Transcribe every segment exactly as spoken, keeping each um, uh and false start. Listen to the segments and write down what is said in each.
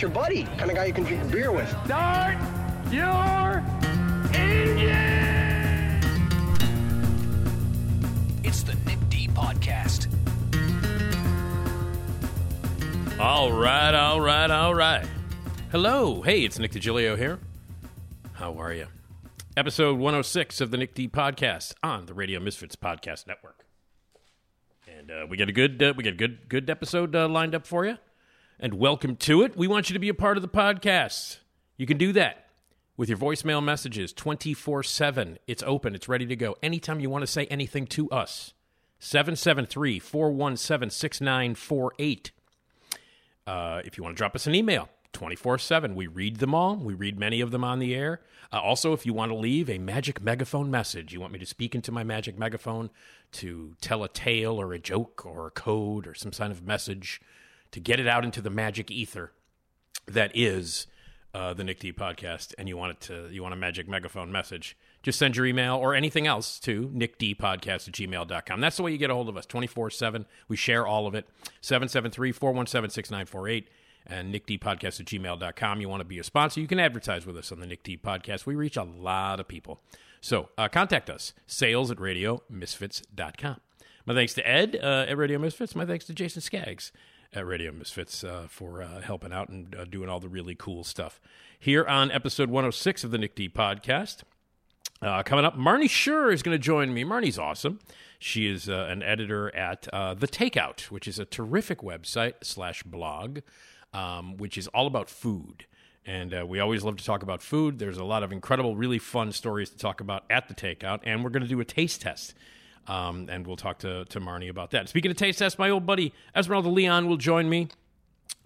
Your buddy, kind of guy you can drink beer with. Start your engine! It's the Nick D Podcast. All right, all right, all right. Hello. Hey, it's Nick DiGilio here. How are you? Episode one oh six of the Nick D Podcast on the Radio Misfits Podcast Network. And uh, we got a good, uh, we got a good, good episode uh, lined up for you. And welcome to it. We want you to be a part of the podcast. You can do that with your voicemail messages twenty-four seven. It's open. It's ready to go. Anytime you want to say anything to us, seven seven three, four one seven, six nine four eight. Uh, if you want to drop us an email, twenty-four seven. We read them all. We read many of them on the air. Uh, also, if you want to leave a magic megaphone message, you want me to speak into my magic megaphone to tell a tale or a joke or a code or some kind of message, to get it out into the magic ether that is uh, the Nick D Podcast, and you want it to, you want a magic megaphone message, just send your email or anything else to nickdpodcast at gmail dot com. That's the way you get a hold of us, twenty-four seven. We share all of it, seven seven three, four one seven, six nine four eight, and nickdpodcast at gmail dot com. You want to be a sponsor, you can advertise with us on the Nick D Podcast. We reach a lot of people. So uh, contact us, sales at radio misfits dot com. My thanks to Ed uh, at Radio Misfits. My thanks to Jason Skaggs at Radio Misfits uh, for uh, helping out and uh, doing all the really cool stuff. Here on episode one oh six of the Nick D Podcast, uh, coming up, Marnie Shure is going to join me. Marnie's awesome. She is uh, an editor at uh, The Takeout, which is a terrific website slash blog, um, which is all about food. And uh, we always love to talk about food. There's a lot of incredible, really fun stories to talk about at The Takeout, and we're going to do a taste test. Um, and we'll talk to, to Marnie about that. Speaking of taste tests, my old buddy Esmeralda Leon will join me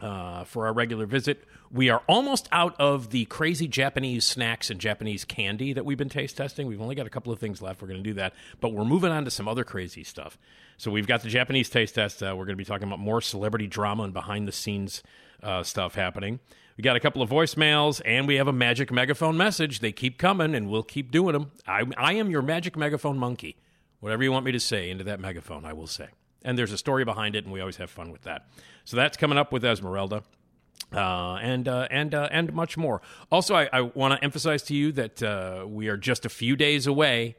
uh, for our regular visit. We are almost out of the crazy Japanese snacks and Japanese candy that we've been taste testing. We've only got a couple of things left. We're going to do that. But we're moving on to some other crazy stuff. So we've got the Japanese taste test. Uh, we're going to be talking about more celebrity drama and behind-the-scenes uh, stuff happening. We got a couple of voicemails, and we have a magic megaphone message. They keep coming, and we'll keep doing them. I, I am your magic megaphone monkey. Whatever you want me to say into that megaphone, I will say. And there's a story behind it, and we always have fun with that. So that's coming up with Esmeralda, uh, and uh, and uh, and much more. Also, I, I want to emphasize to you that uh, we are just a few days away.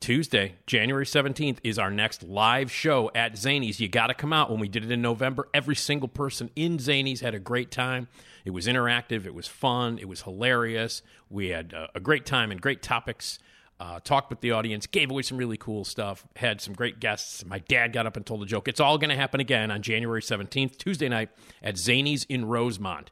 Tuesday, January seventeenth, is our next live show at Zanies. You got to come out. When we did it in November, every single person in Zanies had a great time. It was interactive. It was fun. It was hilarious. We had uh, a great time and great topics. Uh, talked with the audience, gave away some really cool stuff, had some great guests. My dad got up and told a joke. It's all going to happen again on January seventeenth, Tuesday night at Zanies in Rosemont.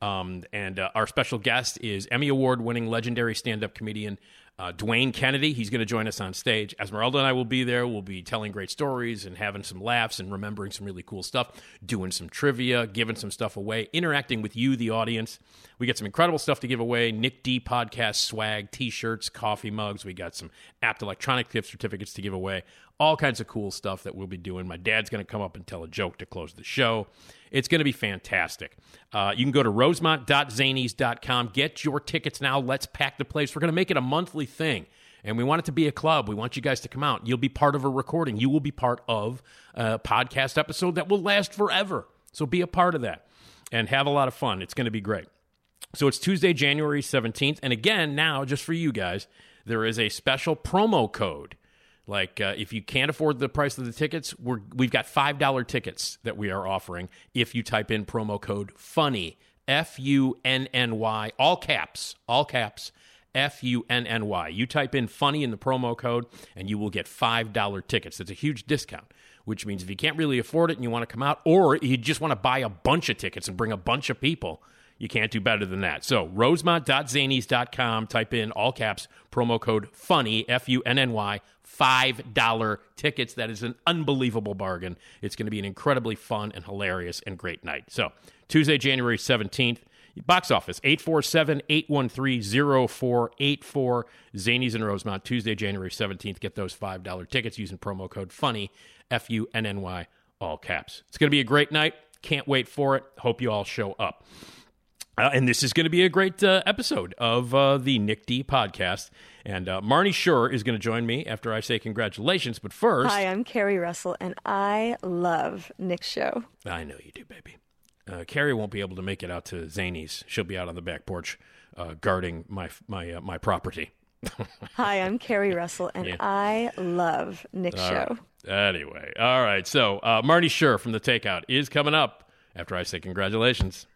Um, and uh, our special guest is Emmy Award-winning legendary stand-up comedian uh, Dwayne Kennedy. He's going to join us on stage. Esmeralda and I will be there. We'll be telling great stories and having some laughs and remembering some really cool stuff, doing some trivia, giving some stuff away, interacting with you, the audience. We got some incredible stuff to give away. Nick D Podcast swag, T-shirts, coffee mugs. We got some apt electronic gift certificates to give away. All kinds of cool stuff that we'll be doing. My dad's going to come up and tell a joke to close the show. It's going to be fantastic. Uh, you can go to rosemont dot zanies dot com. Get your tickets now. Let's pack the place. We're going to make it a monthly thing, and we want it to be a club. We want you guys to come out. You'll be part of a recording. You will be part of a podcast episode that will last forever. So be a part of that and have a lot of fun. It's going to be great. So it's Tuesday, January seventeenth. And again, now, just for you guys, there is a special promo code. Like, uh, if you can't afford the price of the tickets, we're, we've got five dollar tickets that we are offering if you type in promo code FUNNY, F U N N Y, all caps, all caps, F U N N Y. You type in FUNNY in the promo code, and you will get five dollar tickets. That's a huge discount, which means if you can't really afford it and you want to come out, or you just want to buy a bunch of tickets and bring a bunch of people, You can't do better than that. So rosemont dot zanies dot com, type in all caps, promo code FUNNY, F U N N Y, five dollar tickets. That is an unbelievable bargain. It's going to be an incredibly fun and hilarious and great night. So Tuesday, January seventeenth, box office, eight four seven, eight one three, zero four eight four, Zanies in Rosemont, Tuesday, January seventeenth. Get those five dollar tickets using promo code FUNNY, F U N N Y, all caps. It's going to be a great night. Can't wait for it. Hope you all show up. Uh, and this is going to be a great uh, episode of uh, the Nick D podcast. And uh, Marnie Shure is going to join me after I say congratulations. But first... Hi, I'm Keri Russell, and I love Nick's show. I know you do, baby. Uh, Keri won't be able to make it out to Zanies. She'll be out on the back porch uh, guarding my my uh, my property. Hi, I'm Keri Russell, and yeah. I love Nick's all show. Right. Anyway, all right. So uh, Marnie Shure from The Takeout is coming up after I say congratulations.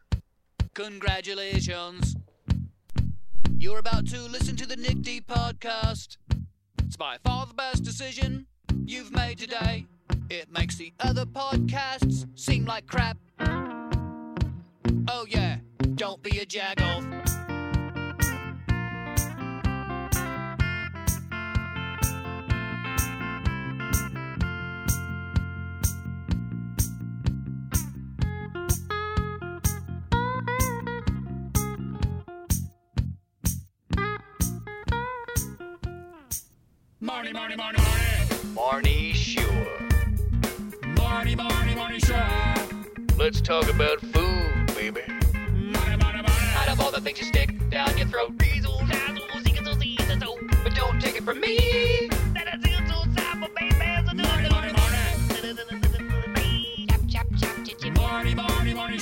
Congratulations. You're about to listen to the Nick D podcast. It's by far the best decision you've made today. It makes the other podcasts seem like crap. Oh yeah, don't be a jagoff. Marnie, Marnie, Marnie, Marnie. Marnie Shure. Marnie, Marnie, Marnie Shure. Let's talk about food, baby. Marnie, Marnie, Marnie. Out of all the things you stick down your throat, but don't take it from me. That is it, so simple, baby. Marnie, Marnie, Marnie. Chop, chop, chop, chop, chop. Marnie, Marnie, Marnie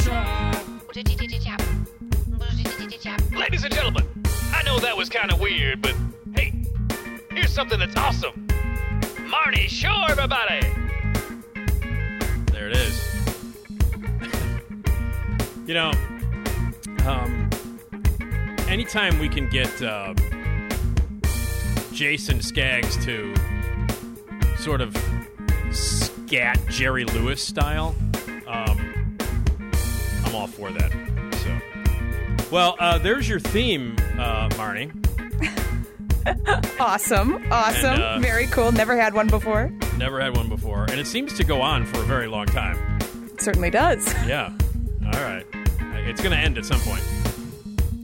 Shure. Ladies and gentlemen, I know that was kind of weird, but hey. Here's something that's awesome. Marnie Shure, everybody. There it is. You know, um, anytime we can get uh, Jason Skaggs to sort of scat Jerry Lewis style, um, I'm all for that. So, well, uh, there's your theme, uh, Marnie. Awesome, awesome, and, uh, very cool. Never had one before. Never had one before, and it seems to go on for a very long time. It certainly does. Yeah. All right. It's going to end at some point.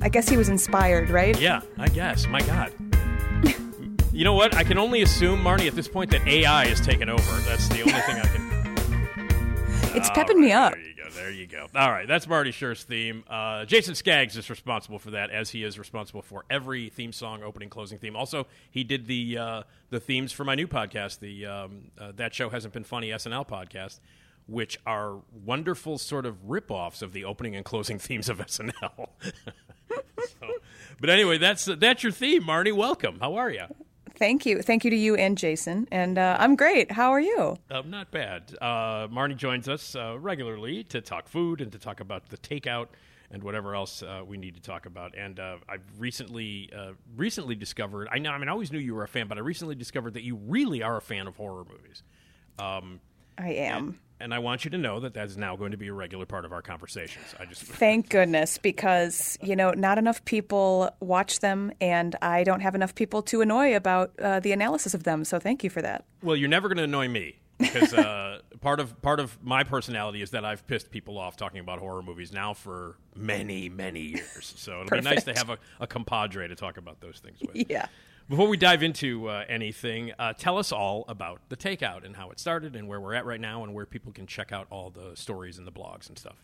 I guess he was inspired, right? Yeah, I guess. My God. You know what? I can only assume, Marnie, at this point, that A I has taken over. That's the only thing I can. It's all pepping right, me up. There you go. There you go. All right. That's Marnie Shure's theme. Uh, Jason Skaggs is responsible for that, as he is responsible for every theme song, opening, closing theme. Also, he did the uh, the themes for my new podcast, the um, uh, That Show Hasn't Been Funny S N L podcast, which are wonderful sort of rip-offs of the opening and closing themes of S N L. So, but anyway, that's that's your theme, Marnie. Welcome. How are you? Thank you. Thank you to you and Jason. And uh, I'm great. How are you? Um, not bad. Uh, Marnie joins us uh, regularly to talk food and to talk about The Takeout and whatever else uh, we need to talk about. And uh, I've recently uh, recently discovered, I know, I mean, I always knew you were a fan, but I recently discovered that you really are a fan of horror movies. Um, I am. And, And I want you to know that that is now going to be a regular part of our conversations. I just Thank goodness, because, you know, not enough people watch them, and I don't have enough people to annoy about uh, the analysis of them, so thank you for that. Well, you're never going to annoy me, because uh, part of part of my personality is that I've pissed people off talking about horror movies now for many, many years. So it'll be nice to have a, a compadre to talk about those things with. Yeah. Before we dive into uh, anything, uh, tell us all about The Takeout and how it started and where we're at right now and where people can check out all the stories and the blogs and stuff.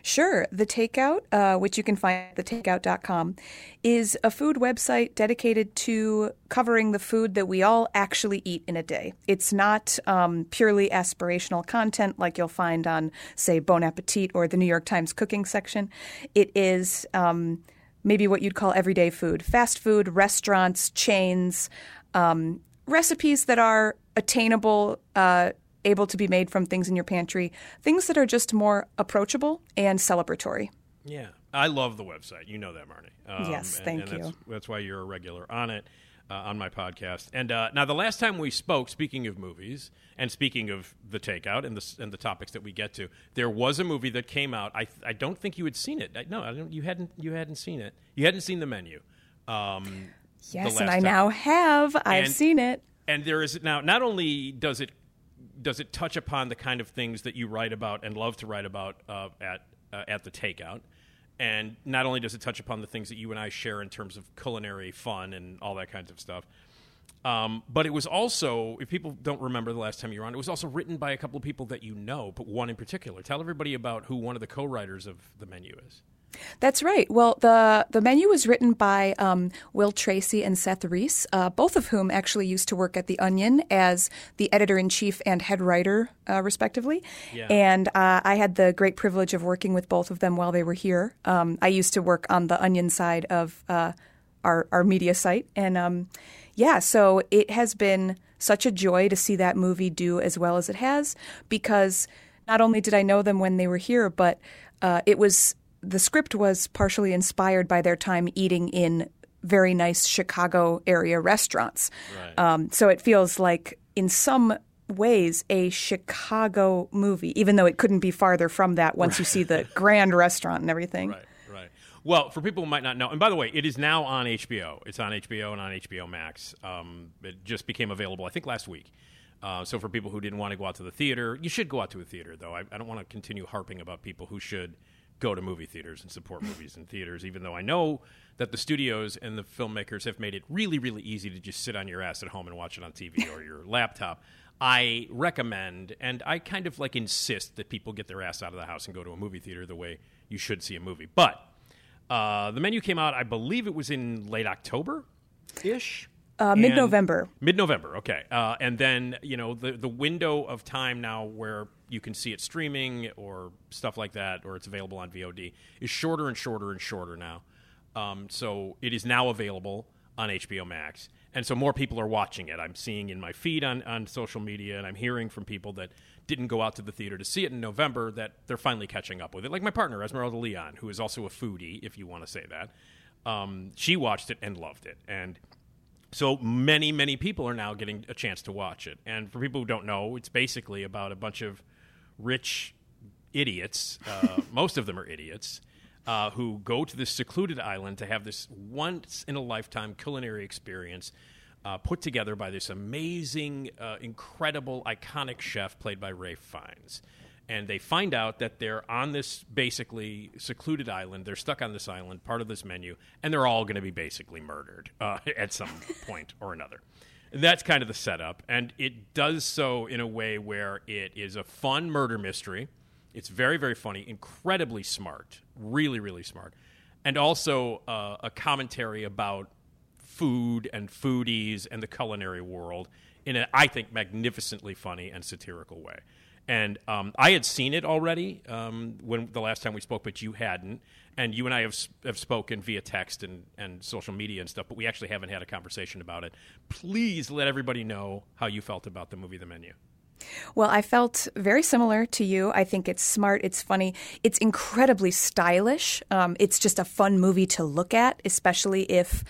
Sure. The Takeout, uh, which you can find at the takeout dot com, is a food website dedicated to covering the food that we all actually eat in a day. It's not um, purely aspirational content like you'll find on, say, Bon Appetit or the New York Times cooking section. It is... Um, maybe what you'd call everyday food, fast food, restaurants, chains, um, recipes that are attainable, uh, able to be made from things in your pantry, things that are just more approachable and celebratory. Yeah. I love the website. You know that, Marnie. Um, yes, and, thank and you. That's, that's why you're a regular on it. uh, on my podcast. And uh, now, the last time we spoke, speaking of movies and speaking of The Takeout and the and the topics that we get to, there was a movie that came out. I I don't think you had seen it. I, no, I don't, you hadn't. You hadn't seen it. You hadn't seen The Menu. Um, yes, and I time. now have. I've and, seen it. And there is now. Not only does it does it touch upon the kind of things that you write about and love to write about uh, at uh, at The Takeout. And not only does it touch upon the things that you and I share in terms of culinary fun and all that kinds of stuff, um, but it was also, if people don't remember the last time you were on, it was also written by a couple of people that you know, but one in particular. Tell everybody about who one of the co-writers of The Menu is. That's right. Well, the the menu was written by um, Will Tracy and Seth Reese, uh, both of whom actually used to work at The Onion as the editor-in-chief and head writer, uh, respectively. Yeah. And uh, I had the great privilege of working with both of them while they were here. Um, I used to work on The Onion side of uh, our, our media site. And um, yeah, so it has been such a joy to see that movie do as well as it has, because not only did I know them when they were here, but uh, it was... The script was partially inspired by their time eating in very nice Chicago area restaurants. Right. Um, so it feels like, in some ways, a Chicago movie, even though it couldn't be farther from that once right. you see the grand restaurant and everything. Right, right. Well, for people who might not know, and by the way, it is now on H B O. It's on H B O and on H B O Max. Um, it just became available, I think, last week. Uh, so for people who didn't want to go out to the theater, you should go out to a theater, though. I, I don't want to continue harping about people who should go to movie theaters and support movies in theaters, even though I know that the studios and the filmmakers have made it really, really easy to just sit on your ass at home and watch it on T V or your laptop. I recommend, and I kind of like insist that people get their ass out of the house and go to a movie theater the way you should see a movie. But uh, The Menu came out, I believe it was in late October-ish? Uh, mid-November. Mid-November, okay. Uh, and then, you know, the the window of time now where you can see it streaming or stuff like that, or it's available on V O D, is shorter and shorter and shorter now. Um, so it is now available on H B O Max. And so more people are watching it. I'm seeing in my feed on, on social media, and I'm hearing from people that didn't go out to the theater to see it in November that they're finally catching up with it. Like my partner, Esmeralda Leon, who is also a foodie, if you want to say that. Um, she watched it and loved it. And so many, many people are now getting a chance to watch it. And for people who don't know, it's basically about a bunch of rich idiots, uh, most of them are idiots, uh, who go to this secluded island to have this once-in-a-lifetime culinary experience uh, put together by this amazing, uh, incredible, iconic chef played by Ralph Fiennes. And they find out that they're on this basically secluded island. They're stuck on this island, part of this menu, and they're all going to be basically murdered uh, at some point or another. And that's kind of the setup. And it does so in a way where it is a fun murder mystery. It's very, very funny, incredibly smart, really, really smart. And also uh, a commentary about food and foodies and the culinary world in an, I think, magnificently funny and satirical way. And um, I had seen it already um, when the last time we spoke, but you hadn't. And you and I have have spoken via text and, and social media and stuff, but we actually haven't had a conversation about it. Please let everybody know how you felt about the movie The Menu. Well, I felt very similar to you. I think it's smart. It's funny. It's incredibly stylish. Um, it's just a fun movie to look at, especially if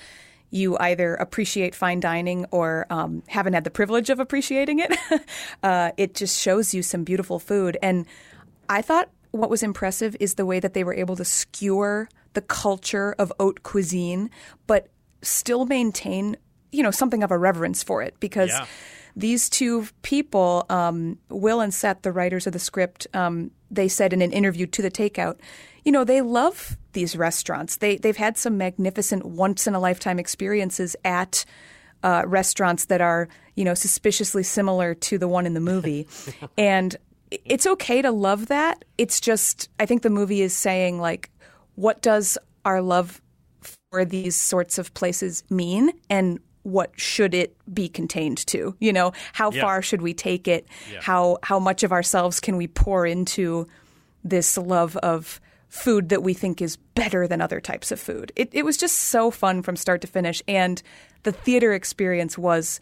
you either appreciate fine dining or um, haven't had the privilege of appreciating it. uh, it just shows you some beautiful food. And I thought what was impressive is the way that they were able to skewer the culture of haute cuisine, but still maintain, you know, something of a reverence for it. Because yeah. these two people, um, Will and Seth, the writers of the script, um, they said in an interview to The Takeout, you know, they love these restaurants. They, they've had some magnificent once-in-a-lifetime experiences at uh, restaurants that are, you know, suspiciously similar to the one in the movie. And it's okay to love that. It's just, I think the movie is saying, like, what does our love for these sorts of places mean? And what should it be contained to? You know, how yeah. far should we take it? Yeah. How how much of ourselves can we pour into this love of food that we think is better than other types of food? It, it was just so fun from start to finish. And the theater experience was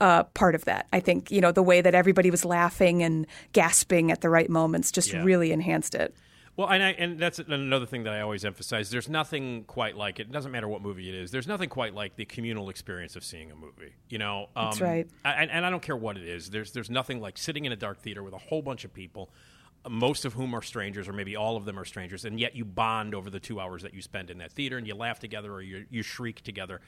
uh, part of that. I think, you know, the way that everybody was laughing and gasping at the right moments just yeah. really enhanced it. Well, and I, and that's another thing that I always emphasize. There's nothing quite like it. It doesn't matter what movie it is. There's nothing quite like the communal experience of seeing a movie. You know, um, that's right. I, and I don't care what it is. There's there's nothing like sitting in a dark theater with a whole bunch of people, most of whom are strangers, or maybe all of them are strangers, and yet you bond over the two hours that you spend in that theater, and you laugh together or you you shriek together.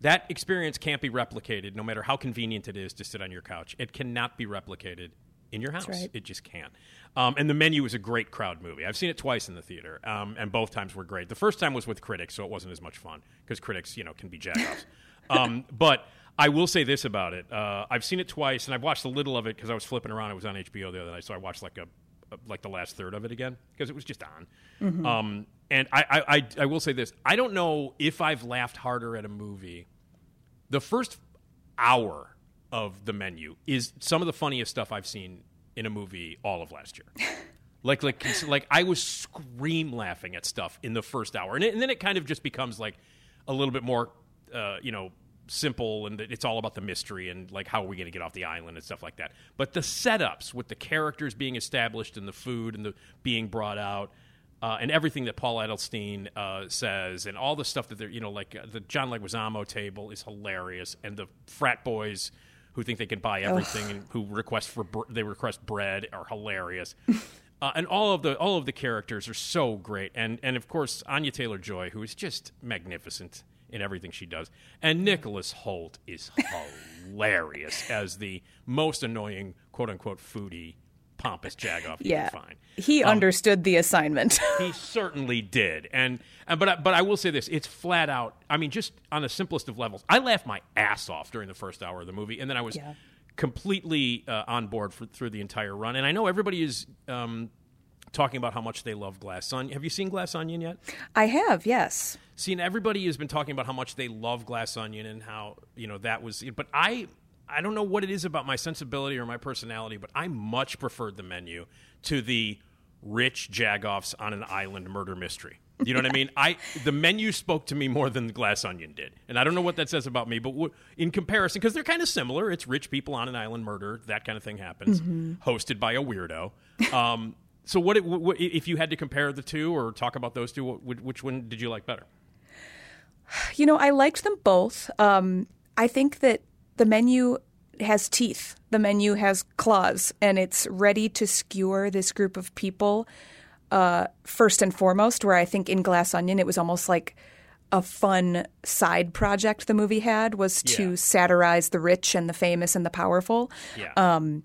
That experience can't be replicated, no matter how convenient it is to sit on your couch. It cannot be replicated in your house. Right. It just can't. Um, and The Menu is a great crowd movie. I've seen it twice in the theater, um, and both times were great. The first time was with critics, so it wasn't as much fun because critics, you know, can be jackoffs. um, but I will say this about it. Uh, I've seen it twice, and I've watched a little of it because I was flipping around. It was on H B O the other night, so I watched like a like the last third of it again because it was just on. Mm-hmm. Um, and I, I, I, I will say this. I don't know if I've laughed harder at a movie. The first hour of The Menu is some of the funniest stuff I've seen in a movie all of last year. like, like, like I was scream laughing at stuff in the first hour, and, it, and then it kind of just becomes like a little bit more, uh, you know, simple, and it's all about the mystery and like how are we going to get off the island and stuff like that. But the setups with the characters being established and the food and the being brought out. Uh, and everything that Paul Edelstein uh, says, and all the stuff that they're, you know, like uh, the John Leguizamo table is hilarious, and the frat boys who think they can buy everything Ugh. and who request for br- they request bread are hilarious, uh, and all of the all of the characters are so great, and and of course Anya Taylor-Joy, who is just magnificent in everything she does, and Nicholas Hoult is hilarious as the most annoying quote unquote foodie. Pompous jagoff you yeah. can find. He um, understood the assignment. He certainly did. And, and but I, but I will say this, it's flat out, I mean, just on the simplest of levels, I laughed my ass off during the first hour of the movie, and then I was yeah. completely uh, on board for, through the entire run. And I know everybody is um, talking about how much they love Glass Onion. Have you seen Glass Onion yet? I have, yes. See, and everybody has been talking about how much they love Glass Onion and how, you know, that was... But I... I don't know what it is about my sensibility or my personality, but I much preferred The Menu to the rich jagoffs on an island murder mystery. You know what I mean? I The Menu spoke to me more than the Glass Onion did. And I don't know what that says about me, but w- in comparison, because they're kind of similar. It's rich people on an island murder. That kind of thing happens, mm-hmm. hosted by a weirdo. Um, so what, it, what if you had to compare the two or talk about those two, what, which one did you like better? You know, I liked them both. Um, I think that The Menu has teeth. The Menu has claws, and it's ready to skewer this group of people uh, first and foremost, where I think in Glass Onion it was almost like a fun side project the movie had was to yeah. satirize the rich and the famous and the powerful. Yeah. Um,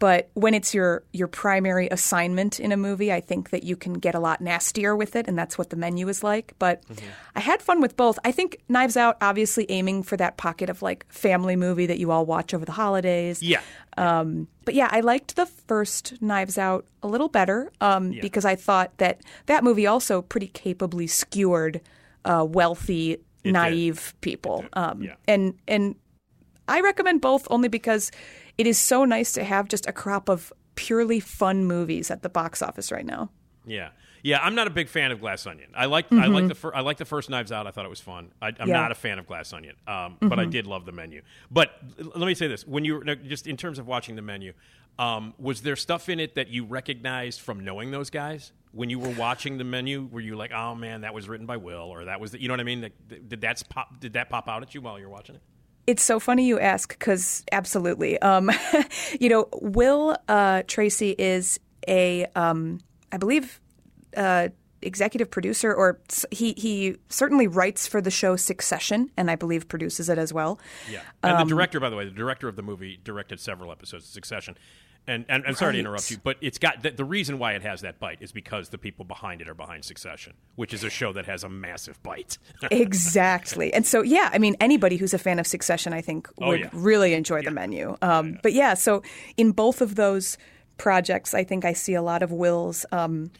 but when it's your, your primary assignment in a movie, I think that you can get a lot nastier with it, and that's what The Menu is like. But mm-hmm. I had fun with both. I think Knives Out, obviously aiming for that pocket of, like, family movie that you all watch over the holidays. Yeah. Um, but, yeah, I liked the first Knives Out a little better um, yeah. because I thought that that movie also pretty capably skewered uh, wealthy, it naive did. people. Um, yeah. And And I recommend both only because – it is so nice to have just a crop of purely fun movies at the box office right now. Yeah, yeah. I'm not a big fan of Glass Onion. I like mm-hmm. I like the fir- I like the first Knives Out. I thought it was fun. I, I'm yeah. not a fan of Glass Onion, um, mm-hmm. but I did love The Menu. But l- let me say this: when you just in terms of watching The Menu, um, was there stuff in it that you recognized from knowing those guys when you were watching The Menu? Were you like, oh man, that was written by Will, or that was the, you know what I mean? Like, did that pop? Did that pop out at you while you were watching it? It's so funny you ask because absolutely. Um, you know, Will uh, Tracy is a, um, I believe, uh, executive producer, or he, he certainly writes for the show Succession, and I believe produces it as well. Yeah. And um, the director, by the way, the director of the movie directed several episodes of Succession. And, and I'm sorry right. to interrupt you, but it's got the, the reason why it has that bite is because the people behind it are behind Succession, which is a show that has a massive bite. Exactly. And so, yeah, I mean, anybody who's a fan of Succession, I think, would oh, yeah. really enjoy yeah. The Menu. Um, yeah. But yeah, so in both of those projects, I think I see a lot of Will's, um,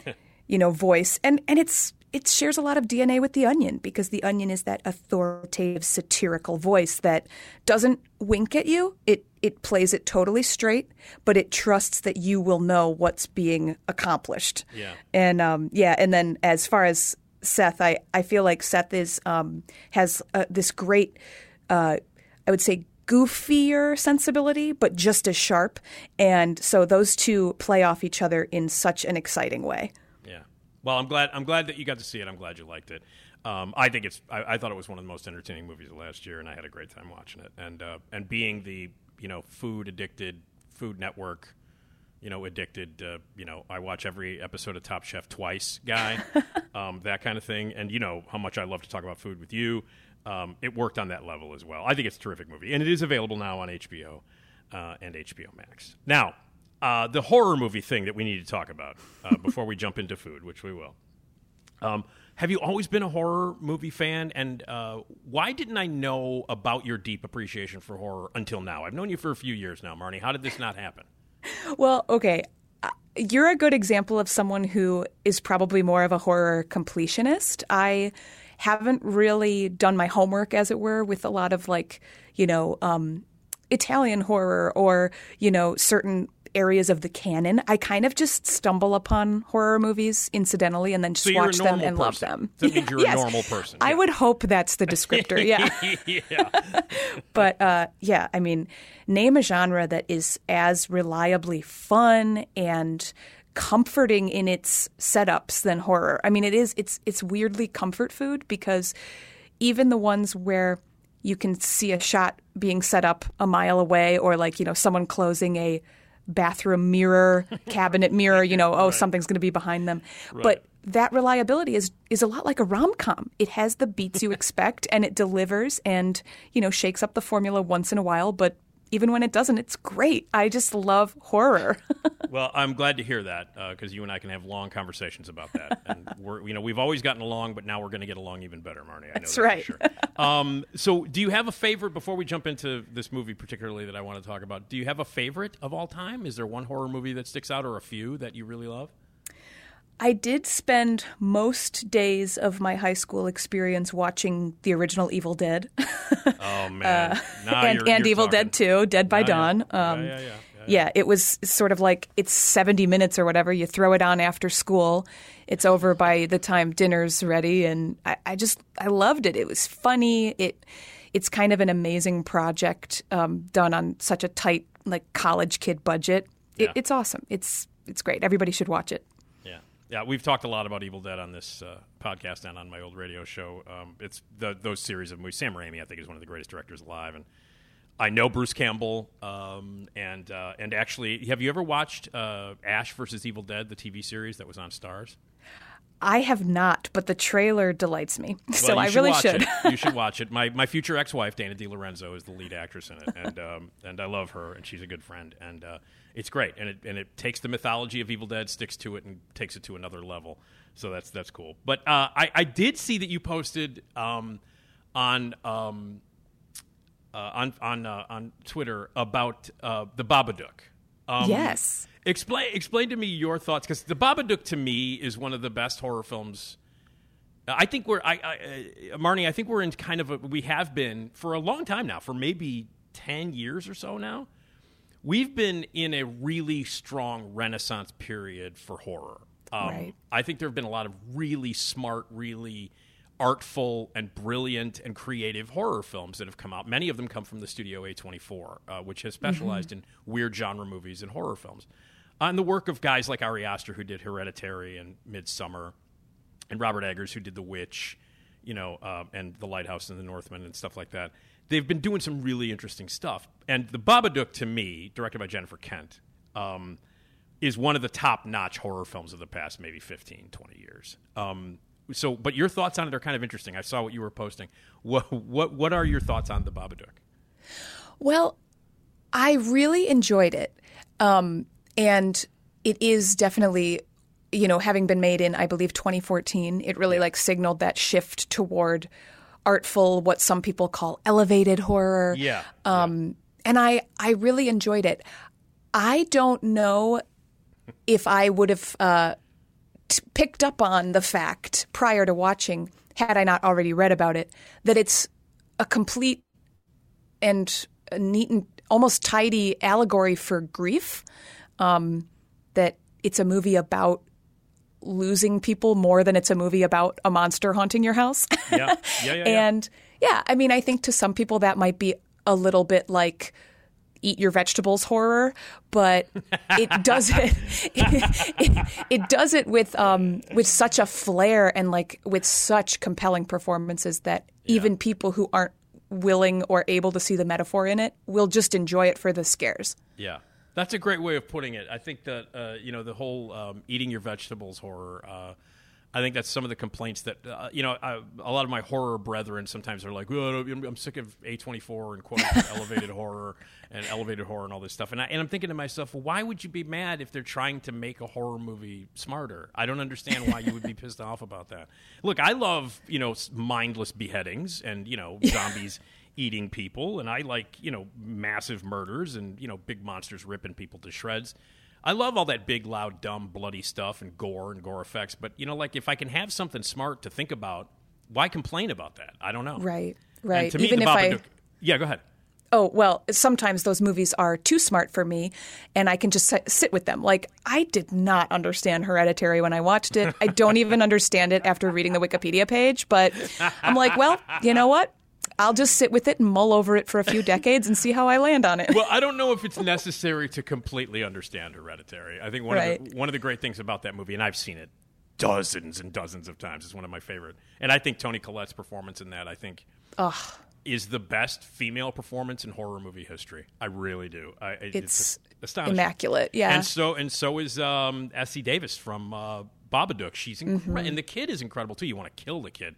you know, voice. And, and it's it shares a lot of D N A with The Onion because The Onion is that authoritative, satirical voice that doesn't wink at you. It It plays it totally straight, but it trusts that you will know what's being accomplished. Yeah. And um, yeah, and then as far as Seth, I, I feel like Seth is um, has uh, this great, uh, I would say, goofier sensibility, but just as sharp. And so those two play off each other in such an exciting way. Yeah. Well, I'm glad. I'm glad that you got to see it. I'm glad you liked it. Um, I think it's. I, I thought it was one of the most entertaining movies of last year, and I had a great time watching it. And uh, and being the you know food addicted, Food Network, you know addicted. Uh, you know, I watch every episode of Top Chef twice, guy. um, that kind of thing. And you know how much I love to talk about food with you. Um, it worked on that level as well. I think it's a terrific movie, and it is available now on H B O uh, and H B O Max. Now. Uh, the horror movie thing that we need to talk about uh, before we jump into food, which we will. Um, have you always been a horror movie fan? And uh, why didn't I know about your deep appreciation for horror until now? I've known you for a few years now, Marnie. How did this not happen? Well, okay. Uh, you're a good example of someone who is probably more of a horror completionist. I haven't really done my homework, as it were, with a lot of like, you know, um, Italian horror or, you know, certain areas of the canon. I kind of just stumble upon horror movies incidentally and then just so watch them and person. love them. That means you're yes. a normal person. Yeah. I would hope that's the descriptor, yeah. yeah. But, uh, yeah, I mean, name a genre that is as reliably fun and comforting in its setups than horror. I mean, it is, it's, it's weirdly comfort food because even the ones where you can see a shot being set up a mile away or like, you know, someone closing a bathroom mirror, cabinet mirror, you know, oh, right. something's going to be behind them. Right. But that reliability is is a lot like a rom-com. It has the beats you expect and it delivers and, you know, shakes up the formula once in a while. But even when it doesn't, it's great. I just love horror. Well, I'm glad to hear that because uh, you and I can have long conversations about that. And we're, you know, we've always gotten along, but now we're going to get along even better, Marnie. I know That's that right. For sure. um, so do you have a favorite, before we jump into this movie particularly that I want to talk about, do you have a favorite of all time? Is there one horror movie that sticks out or a few that you really love? I did spend most days of my high school experience watching the original Evil Dead. Oh, man. Uh, nah, and you're, and you're Evil talking. Dead two, Dead by nah, Dawn. Yeah. Um, yeah, yeah, yeah, yeah, yeah. yeah, it was sort of like it's seventy minutes or whatever. You throw it on after school. It's over by the time dinner's ready. And I, I just – I loved it. It was funny. It It's kind of an amazing project um, done on such a tight like college kid budget. It, yeah. It's awesome. It's It's great. Everybody should watch it. Yeah, we've talked a lot about Evil Dead on this uh, podcast and on my old radio show. Um, it's the, those series of movies. Sam Raimi, I think, is one of the greatest directors alive. And I know Bruce Campbell. Um, and uh, and actually, have you ever watched uh, Ash versus Evil Dead, the T V series that was on Starz? I have not, but the trailer delights me. Well, so I really should. You should watch it. My my future ex-wife, Dana DiLorenzo, is the lead actress in it. And um, and I love her, and she's a good friend. And uh, it's great. And it and it takes the mythology of Evil Dead, sticks to it, and takes it to another level. So that's that's cool. But uh, I, I did see that you posted um, on, um, uh, on on uh, on Twitter about uh, The Babadook. Um, yes. Explain explain to me your thoughts, because The Babadook to me is one of the best horror films. I think we're, I, I, Marnie, I think we're in kind of a, we have been for a long time now, for maybe ten years or so now. We've been in a really strong renaissance period for horror. Um, right. I think there have been a lot of really smart, really artful and brilliant and creative horror films that have come out. Many of them come from the studio A twenty-four, uh, which has specialized mm-hmm. in weird genre movies and horror films. On the work of guys like Ari Aster, who did Hereditary and Midsommar, and Robert Eggers, who did The Witch, you know, uh, and The Lighthouse and The Northman and stuff like that. They've been doing some really interesting stuff. And The Babadook, to me, directed by Jennifer Kent, um, is one of the top-notch horror films of the past maybe fifteen, twenty years. Um, so, but your thoughts on it are kind of interesting. I saw what you were posting. What what what are your thoughts on The Babadook? Well, I really enjoyed it. Um And it is definitely, you know, having been made in, I believe, twenty fourteen, it really like signaled that shift toward artful, what some people call elevated horror. Yeah. Um, yeah. And I, I really enjoyed it. I don't know if I would have uh, t- picked up on the fact prior to watching, had I not already read about it, that it's a complete and neat and almost tidy allegory for grief. Um, that it's a movie about losing people more than it's a movie about a monster haunting your house. yeah. Yeah, yeah, yeah. And yeah, I mean, I think to some people that might be a little bit like eat your vegetables horror, but it does it, it, it, it does it with um, with such a flair and like with such compelling performances that yeah. even people who aren't willing or able to see the metaphor in it will just enjoy it for the scares. Yeah. That's a great way of putting it. I think that, uh, you know, the whole um, eating your vegetables horror, uh, I think that's some of the complaints that, uh, you know, I, a lot of my horror brethren sometimes are like, oh, I'm sick of A twenty-four and quote elevated horror and elevated horror and all this stuff. And, I, and I'm thinking to myself, well, why would you be mad if they're trying to make a horror movie smarter? I don't understand why you would be pissed off about that. Look, I love, you know, mindless beheadings and, you know, zombies eating people, and I like, you know, massive murders and, you know, big monsters ripping people to shreds. I love all that big, loud, dumb, bloody stuff and gore and gore effects, but, you know, like, if I can have something smart to think about, why complain about that? I don't know. Right, right. And to me, Even the if Babadook, I... Yeah, go ahead. Oh, well, sometimes those movies are too smart for me, and I can just sit with them. Like, I did not understand Hereditary when I watched it. I don't even understand it after reading the Wikipedia page, but I'm like, well, you know what? I'll just sit with it and mull over it for a few decades and see how I land on it. Well, I don't know if it's necessary to completely understand Hereditary. I think one right. of the, one of the great things about that movie, and I've seen it dozens and dozens of times, it's one of my favorite. And I think Toni Collette's performance in that, I think, Ugh. is the best female performance in horror movie history. I really do. I, it's, it's astonishing, immaculate. Yeah, and so and so is um, Essie Davis from uh, Babadook. She's incre- mm-hmm. and the kid is incredible too. You want to kill the kid.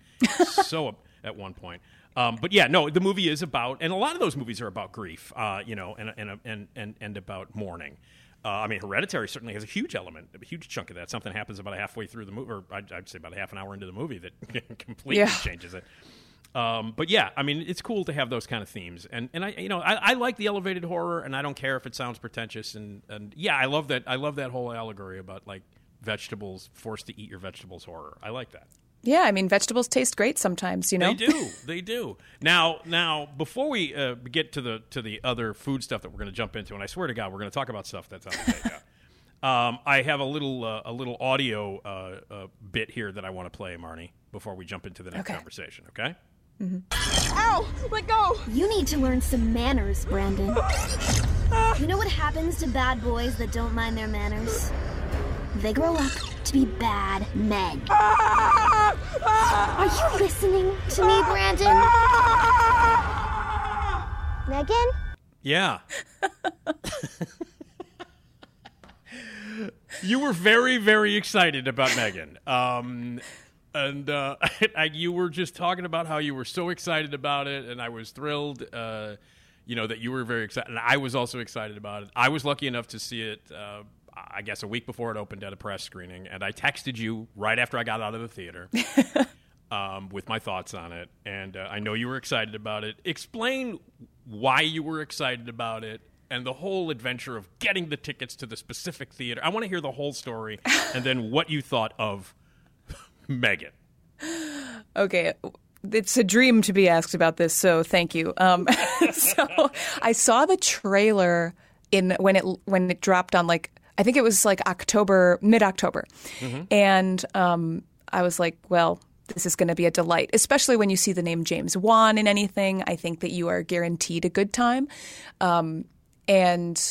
So at one point. Um, but yeah, no, the movie is about, and a lot of those movies are about grief, uh, you know, and and and and, and about mourning. Uh, I mean, Hereditary certainly has a huge element, a huge chunk of that. Something happens about halfway through the movie, or I'd, I'd say about half an hour into the movie that completely yeah. changes it. Um, but yeah, I mean, it's cool to have those kind of themes, and and I, you know, I, I like the elevated horror, and I don't care if it sounds pretentious, and, and yeah, I love that. I love that whole allegory about like vegetables, forced to eat your vegetables horror. I like that. Yeah, I mean, vegetables taste great sometimes, you know. They do, they do. Now, now, before we uh, get to the to the other food stuff that we're going to jump into, and I swear to God, we're going to talk about stuff that's on the takeout. Um, I have a little uh, a little audio uh, uh, bit here that I want to play, Marnie, before we jump into the next okay. conversation. Okay. Mm-hmm. Ow! Let go! You need to learn some manners, Brandon. Uh, you know what happens to bad boys that don't mind their manners? They grow up to be bad men. Uh, uh, Are you listening to me, Brandon? Uh, Megan? Yeah. You were very, very excited about Megan. Um... And uh, I, you were just talking about how you were so excited about it, and I was thrilled, uh, you know, that you were very excited. And I was also excited about it. I was lucky enough to see it, uh, I guess, a week before it opened at a press screening. And I texted you right after I got out of the theater um, with my thoughts on it. And uh, I know you were excited about it. Explain why you were excited about it and the whole adventure of getting the tickets to the specific theater. I want to hear the whole story and then what you thought of Megan. Okay. It's a dream to be asked about this, so thank you. Um, so I saw the trailer in when it when it dropped on like I think it was like October, mid-October. Mm-hmm. And um, I was like, well, this is going to be a delight, especially when you see the name James Wan in anything. I think that you are guaranteed a good time. Um, and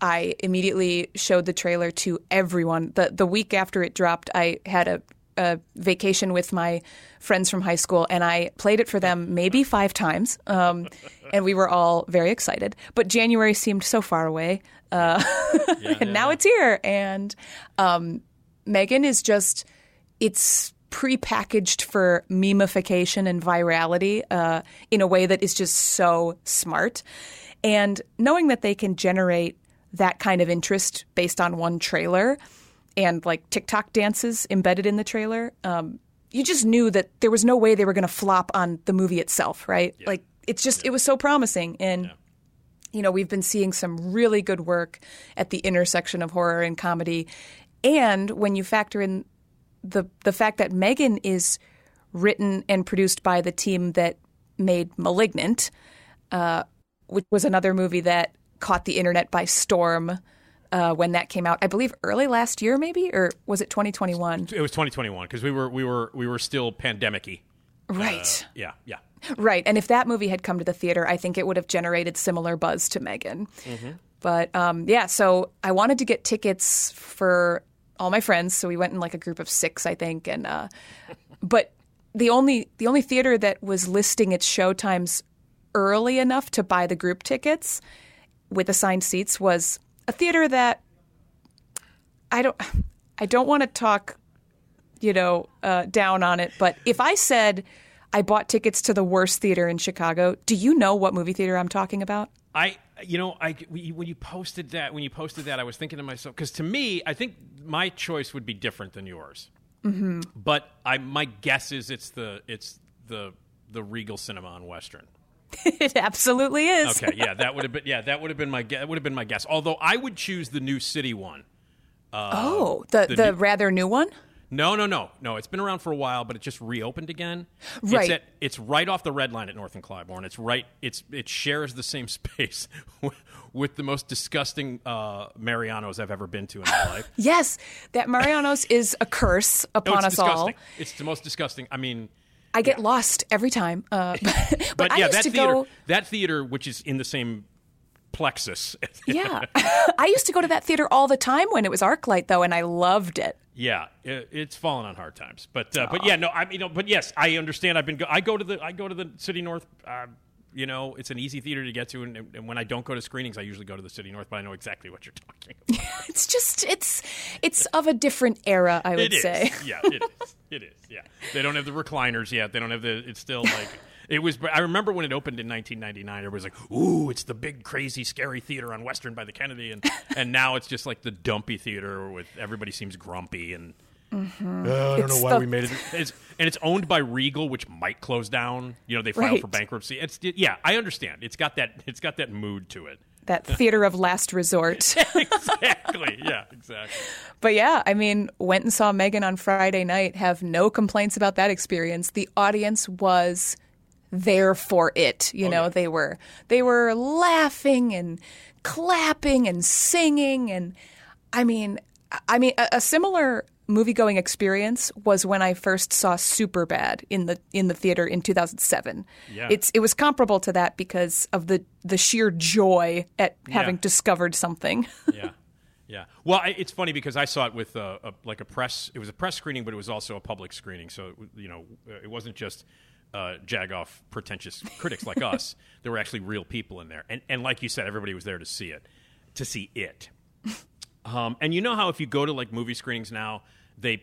I immediately showed the trailer to everyone. The the week after it dropped, I had a a vacation with my friends from high school, and I played it for them maybe five times, um, and we were all very excited. But January seemed so far away, uh, yeah, and yeah, now yeah. it's here. And um, Megan is just – it's prepackaged for memification and virality uh, in a way that is just so smart. And knowing that they can generate that kind of interest based on one trailer – and like TikTok dances embedded in the trailer, um, you just knew that there was no way they were going to flop on the movie itself, right? Yeah. Like it's just, yeah. it was so promising. And, yeah. you know, we've been seeing some really good work at the intersection of horror and comedy. And when you factor in the the fact that Megan is written and produced by the team that made Malignant, uh, which was another movie that caught the internet by storm. Uh, when that came out, I believe early last year, maybe, or was it twenty twenty-one? It was twenty twenty-one because we were we were we were still pandemic-y. Right. Uh, yeah, yeah. Right. And if that movie had come to the theater, I think it would have generated similar buzz to M three gan. Mm-hmm. But um, yeah, so I wanted to get tickets for all my friends. So we went in like a group of six, I think. And uh, but the only the only theater that was listing its showtimes early enough to buy the group tickets with assigned seats was a theater that I don't I don't want to talk, you know, uh, down on it. But if I said I bought tickets to the worst theater in Chicago, do you know what movie theater I'm talking about? I, you know, I, when you posted that, when you posted that, I was thinking to myself, because to me, I think my choice would be different than yours. Mm-hmm. But I, my guess is it's the, it's the, the Regal Cinema on Western. It absolutely is. Okay, yeah, that would have been, yeah, that would have been my, that would have been my guess. Although I would choose the New City one. Uh, oh, the the, the new, rather new one? No, no, no, no. It's been around for a while, but it just reopened again. Right. It's, at, it's right off the Red Line at North and Clybourne. It's right. It's it shares the same space with, with the most disgusting uh, Mariano's I've ever been to in my life. Yes, that Mariano's is a curse upon no, it's us disgusting. all. It's the most disgusting. I mean, I get yeah. lost every time. Uh, but but I yeah, used that to theater. Go... That theater, which is in the same plexus. Yeah, I used to go to that theater all the time when it was ArcLight, though, and I loved it. Yeah, it's fallen on hard times, but uh, but yeah, no, I you know, but yes, I understand. I've been go- I go to the I go to the City North. Uh, you know, it's an easy theater to get to, and, and when I don't go to screenings, I usually go to the City North. But I know exactly what you're talking about. It's just it's it's of a different era, I would it is. say. Yeah, it is. It is. Yeah, they don't have the recliners yet. They don't have the. It's still like. It was. I remember when it opened in nineteen ninety-nine. It was like, "Ooh, it's the big, crazy, scary theater on Western by the Kennedy," and and now it's just like the dumpy theater with everybody seems grumpy and mm-hmm. uh, I don't it's know why the... we made it. It's, and it's owned by Regal, which might close down. You know, they filed right. for bankruptcy. It's it, yeah, I understand. It's got that. It's got that mood to it. That theater of last resort. Exactly. Yeah, exactly. But yeah, I mean, went and saw M three gan on Friday night. Have no complaints about that experience. The audience was. There for it, you oh, know, yeah. they were they were laughing and clapping and singing, and I mean, I mean, a, a similar movie-going experience was when I first saw Superbad in the in the theater in two thousand seven. Yeah. It's it was comparable to that because of the the sheer joy at having yeah. discovered something. Yeah. Yeah. Well, I, it's funny because I saw it with a, a like a press. It was a press screening, but it was also a public screening. So, you know, it wasn't just. Uh, jag off pretentious critics like us. There were actually real people in there, and and like you said, everybody was there to see it, to see it. Um, and you know how if you go to like movie screenings now, they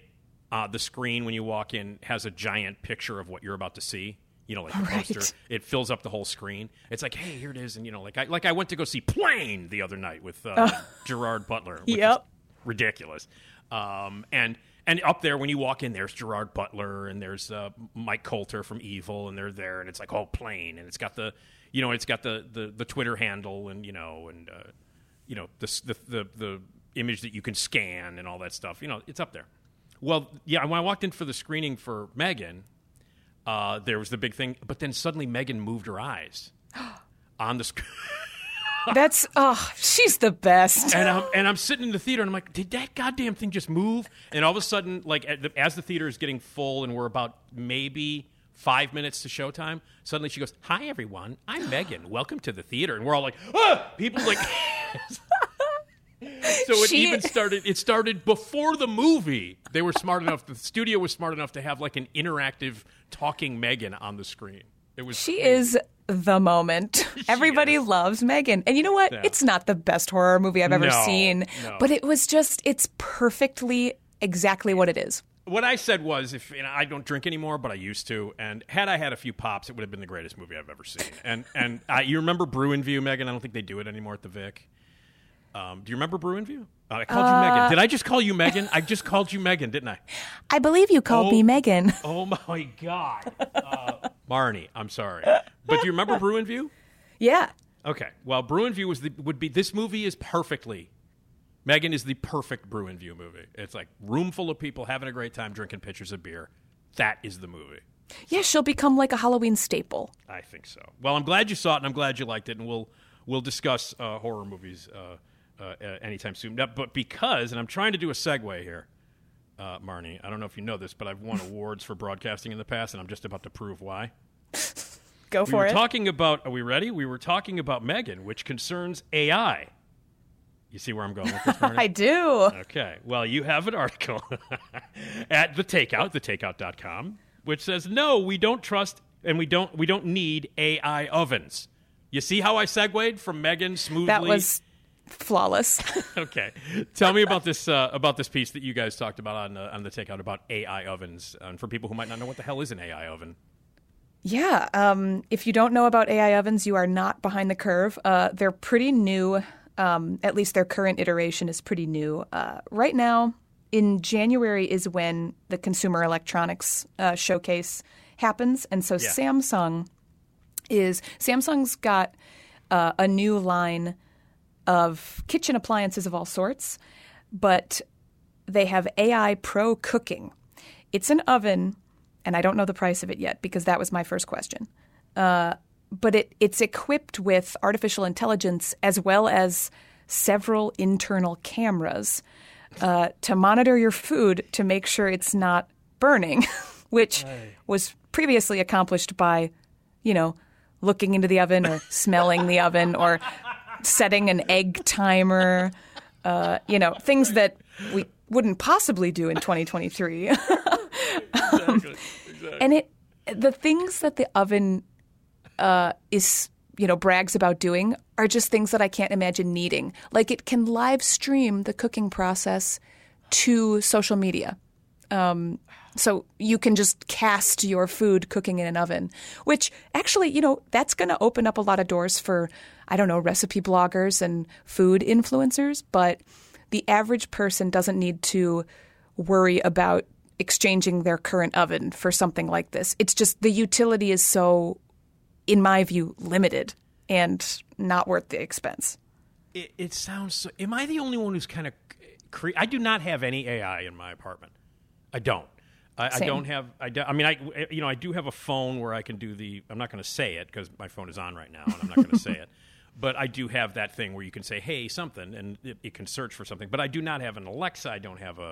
uh, the screen when you walk in has a giant picture of what you're about to see. You know, like the right. poster, it fills up the whole screen. It's like, hey, here it is, and you know, like I like I went to go see Plane the other night with uh, uh, Gerard Butler. Which yep, is ridiculous. Um, and. And up there, when you walk in, there's Gerard Butler and there's uh, Mike Coulter from Evil, and they're there, and it's like all plain, and it's got the, you know, it's got the, the, the Twitter handle, and you know, and uh, you know, the, the the the image that you can scan and all that stuff. You know, it's up there. Well, yeah. When I walked in for the screening for M three gan, uh, there was the big thing, but then suddenly M three gan moved her eyes on the screen. That's oh, she's the best. And I'm and I'm sitting in the theater and I'm like, did that goddamn thing just move? And all of a sudden, like as the theater is getting full and we're about maybe five minutes to showtime, suddenly she goes, "Hi everyone, I'm M three gan. Welcome to the theater." And we're all like, "Oh!" People like. So it she... even started. It started before the movie. They were smart enough. The studio was smart enough to have like an interactive talking M three gan on the screen. It was. She cool. is. The moment. Everybody yes. loves M three gan. And you know what? Yeah. It's not the best horror movie I've ever no, seen, no. but it was just, it's perfectly exactly what it is. What I said was, if you know, I don't drink anymore, but I used to, and had I had a few pops, it would have been the greatest movie I've ever seen. And and I, you remember Brew and View, M three gan? I don't think they do it anymore at the Vic. Um, do you remember Brew and View? Uh, I called uh, you M three gan. Did I just call you M three gan? I just called you M three gan, didn't I? I believe you called oh, me M three gan. Oh my God. Uh, Marnie, I'm sorry. But do you remember Brew and View? Yeah. Okay. Well, Brew and View was the, would be, this movie is perfectly, M three gan is the perfect Brew and View movie. It's like room full of people having a great time drinking pitchers of beer. That is the movie. Yeah, she'll become like a Halloween staple. I think so. Well, I'm glad you saw it and I'm glad you liked it. And we'll we'll discuss uh, horror movies uh Uh, anytime soon. But because, and I'm trying to do a segue here, uh, Marnie, I don't know if you know this, but I've won awards for broadcasting in the past, and I'm just about to prove why. Go we for were it. Talking about, are we ready? We were talking about M three gan, which concerns A I. You see where I'm going with this, Marnie? I do. Okay. Well, you have an article at The Takeout, the takeout dot com, which says, no, we don't trust and we don't we don't need A I ovens. You see how I segued from M three gan smoothly? That was flawless. Okay. Tell me about this uh, about this piece that you guys talked about on, uh, on The Takeout about A I ovens. And for people who might not know, what the hell is an A I oven? Yeah. Um, if you don't know about A I ovens, you are not behind the curve. Uh, they're pretty new. Um, at least their current iteration is pretty new. Uh, right now, in January is when the Consumer Electronics uh, Showcase happens. And so yeah. Samsung is – Samsung's got uh, a new line of kitchen appliances of all sorts, but they have A I Pro Cooking. It's an oven, and I don't know the price of it yet because that was my first question. Uh But it, it's equipped with artificial intelligence as well as several internal cameras uh, to monitor your food to make sure it's not burning, which Aye. was previously accomplished by, you know, looking into the oven or smelling the oven or setting an egg timer, uh, you know, things that we wouldn't possibly do in twenty twenty-three. um, exactly. Exactly. And it the things that the oven Uh, is, you know, brags about doing are just things that I can't imagine needing. Like it can live stream the cooking process to social media. Um, so you can just cast your food cooking in an oven, which actually, you know, that's going to open up a lot of doors for, I don't know, recipe bloggers and food influencers. But the average person doesn't need to worry about exchanging their current oven for something like this. It's just the utility is so... in my view, limited and not worth the expense. It, it sounds so... Am I the only one who's kind of... Cre- I do not have any A I in my apartment. I don't. I, I don't have... I, do, I mean, I you know, I do have a phone where I can do the... I'm not going to say it because my phone is on right now and I'm not going to say it. But I do have that thing where you can say, hey, something, and it, it can search for something. But I do not have an Alexa. I don't have a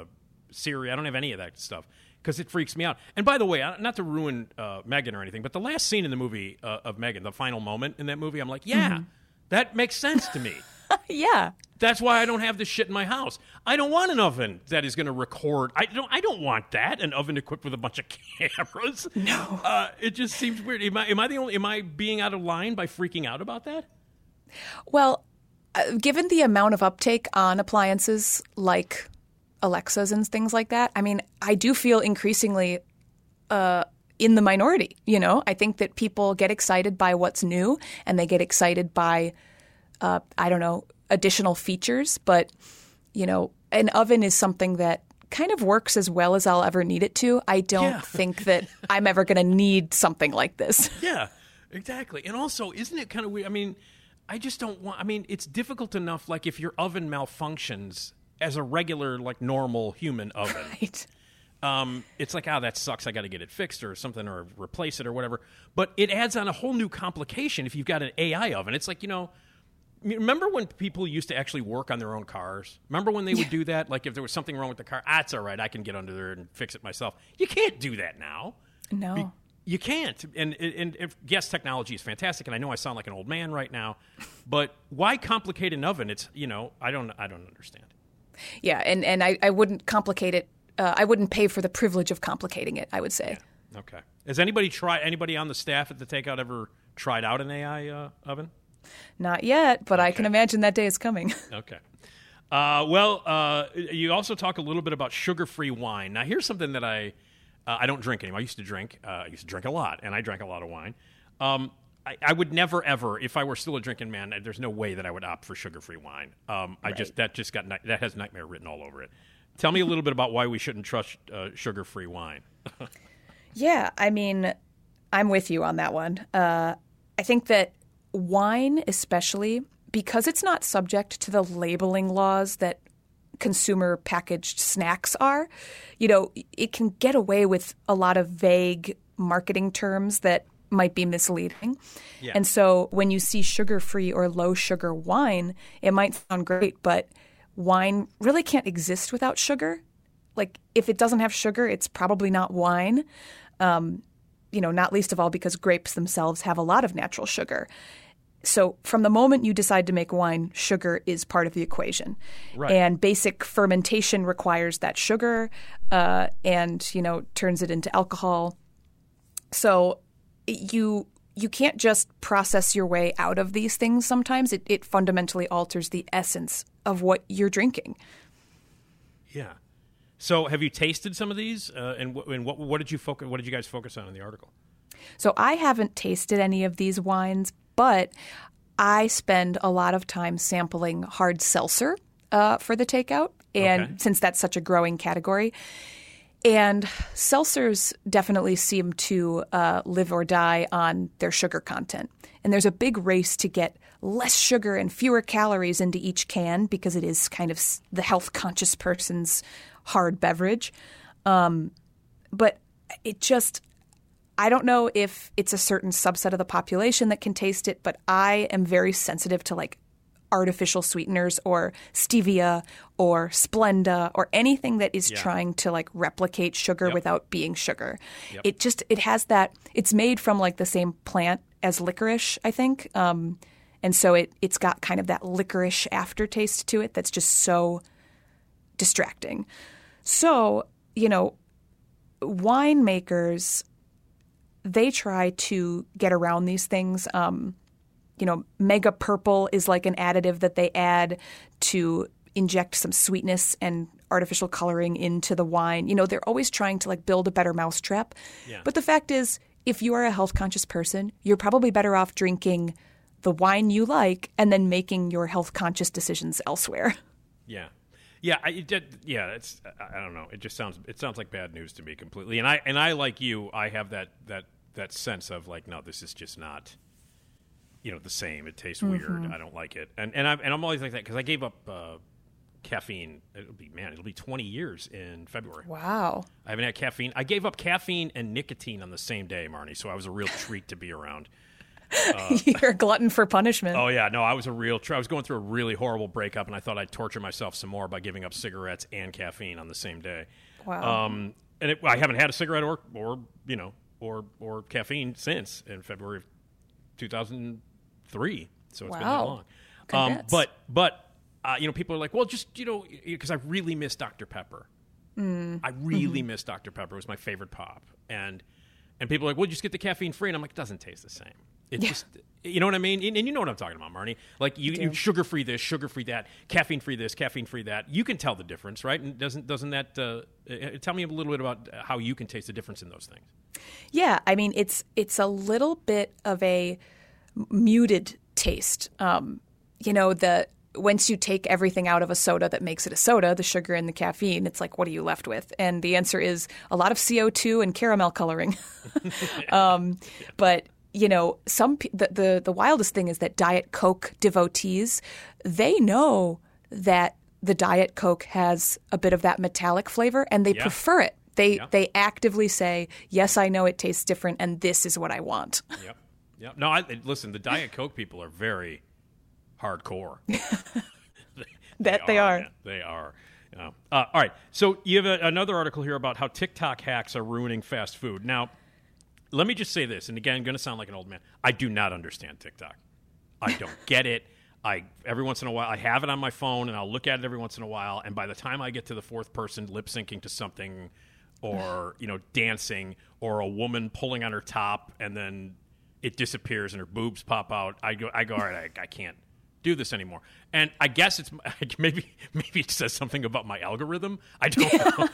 Siri. I don't have any of that stuff. Because it freaks me out. And by the way, not to ruin uh, M three gan or anything, but the last scene in the movie uh, of M three gan, the final moment in that movie, I'm like, yeah, mm-hmm. that makes sense to me. Yeah. That's why I don't have this shit in my house. I don't want an oven that is going to record. I don't I don't want that, an oven equipped with a bunch of cameras. No. Uh, it just seems weird. Am I, am I the only, am I being out of line by freaking out about that? Well, uh, given the amount of uptake on appliances like Alexas and things like that, I mean, I do feel increasingly uh, in the minority, you know? I think that people get excited by what's new and they get excited by, uh, I don't know, additional features. But, you know, an oven is something that kind of works as well as I'll ever need it to. I don't yeah. think that I'm ever going to need something like this. Yeah, exactly. And also, isn't it kind of weird? I mean, I just don't want – I mean, it's difficult enough, like if your oven malfunctions – as a regular, like, normal human oven. Right. Um, it's like, ah, oh, that sucks. I got to get it fixed or something or replace it or whatever. But it adds on a whole new complication if you've got an A I oven. It's like, you know, remember when people used to actually work on their own cars? Remember when they yeah. would do that? Like, if there was something wrong with the car, ah, it's all right. I can get under there and fix it myself. You can't do that now. No. Be- you can't. And, and, and yes, technology is fantastic, and I know I sound like an old man right now, but why complicate an oven? It's, you know, I don't, I don't understand. Yeah, and, and I, I wouldn't complicate it. Uh, I wouldn't pay for the privilege of complicating it, I would say. Yeah. Okay. Has anybody tried, anybody on the staff at The Takeout ever tried out an A I uh, oven? Not yet, but okay. I can imagine that day is coming. Okay. Uh, well, uh, you also talk a little bit about sugar-free wine. Now, here's something that I uh, I don't drink anymore. I used to drink. Uh, I used to drink a lot, and I drank a lot of wine. Um, I, I would never, ever, if I were still a drinking man, there's no way that I would opt for sugar-free wine. Um, I right. just that just got that has nightmare written all over it. Tell me a little bit about why we shouldn't trust uh, sugar-free wine. Yeah, I mean, I'm with you on that one. Uh, I think that wine, especially because it's not subject to the labeling laws that consumer packaged snacks are, you know, it can get away with a lot of vague marketing terms that might be misleading. Yeah. And so when you see sugar-free or low-sugar wine, it might sound great, but wine really can't exist without sugar. Like, if it doesn't have sugar, it's probably not wine. Um, you know, not least of all because grapes themselves have a lot of natural sugar. So from the moment you decide to make wine, sugar is part of the equation. Right. And basic fermentation requires that sugar uh, and, you know, turns it into alcohol. So you you can't just process your way out of these things sometimes. It, it fundamentally alters the essence of what you're drinking. Yeah. So have you tasted some of these? Uh, and w- and what, what did you focus? What did you guys focus on in the article? So I haven't tasted any of these wines, but I spend a lot of time sampling hard seltzer uh, for the takeout, and okay. since that's such a growing category. And seltzers definitely seem to uh, live or die on their sugar content. And there's a big race to get less sugar and fewer calories into each can because it is kind of the health-conscious person's hard beverage. Um, but it just... I don't know if it's a certain subset of the population that can taste it, but I am very sensitive to like artificial sweeteners or stevia or Splenda or anything that is yeah. trying to like replicate sugar yep. without being sugar. Yep. It just – it has that – it's made from like the same plant as licorice, I think. Um, and so it, it's got kind of that licorice aftertaste to it that's just so distracting. So, you know, winemakers – they try to get around these things. Um, you know, mega purple is like an additive that they add to inject some sweetness and artificial coloring into the wine. You know, they're always trying to like build a better mousetrap. Yeah. But the fact is, if you are a health conscious person, you're probably better off drinking the wine you like and then making your health conscious decisions elsewhere. Yeah. Yeah, I, it, yeah. It's I don't know. It just sounds it sounds like bad news to me completely. And I and I like you. I have that that, that sense of like, no, this is just not, you know, the same. It tastes mm-hmm. weird. I don't like it. And and I'm and I'm always like that because I gave up uh, caffeine. It'll be man. It'll be twenty years in February. Wow. I haven't had caffeine. I gave up caffeine and nicotine on the same day, Marnie. So I was a real treat to be around. Uh, You're a glutton for punishment. Oh, yeah. No, I was a real tr- – I was going through a really horrible breakup, and I thought I'd torture myself some more by giving up cigarettes and caffeine on the same day. Wow. Um, and it, I haven't had a cigarette or, or you know, or or caffeine since in February of two thousand three. So it's wow. been that long. Congrats. Um, but, but uh, you know, people are like, well, just, you know, because I really miss Doctor Pepper. Mm. I really mm-hmm. miss Doctor Pepper. It was my favorite pop. And, and people are like, well, just get the caffeine free. And I'm like, it doesn't taste the same. It's yeah. just, you know what I mean? And, and you know what I'm talking about, Marnie. Like, you, you sugar-free this, sugar-free that, caffeine-free this, caffeine-free that. You can tell the difference, right? And doesn't doesn't that uh, – tell me a little bit about how you can taste the difference in those things. Yeah. I mean, it's it's a little bit of a muted taste. Um, you know, the once you take everything out of a soda that makes it a soda, the sugar and the caffeine, it's like, what are you left with? And the answer is a lot of C O two and caramel coloring. um, yeah. But – you know, some the, the the wildest thing is that Diet Coke devotees, they know that the Diet Coke has a bit of that metallic flavor, and they yeah. prefer it. They yeah. they actively say, "Yes, I know it tastes different, and this is what I want." Yep, yep. No, I, listen, the Diet Coke people are very hardcore. they, that they are. They are. They are. Uh, uh, all right. So you have a, another article here about how TikTok hacks are ruining fast food. Now. Let me just say this, and again, I'm going to sound like an old man. I do not understand TikTok. I don't get it. I every once in a while, I have it on my phone, and I'll look at it every once in a while, and by the time I get to the fourth person lip-syncing to something or, you know, dancing or a woman pulling on her top, and then it disappears and her boobs pop out, I go, I go all right, I, I can't do this anymore. And I guess it's maybe maybe it says something about my algorithm. I don't know.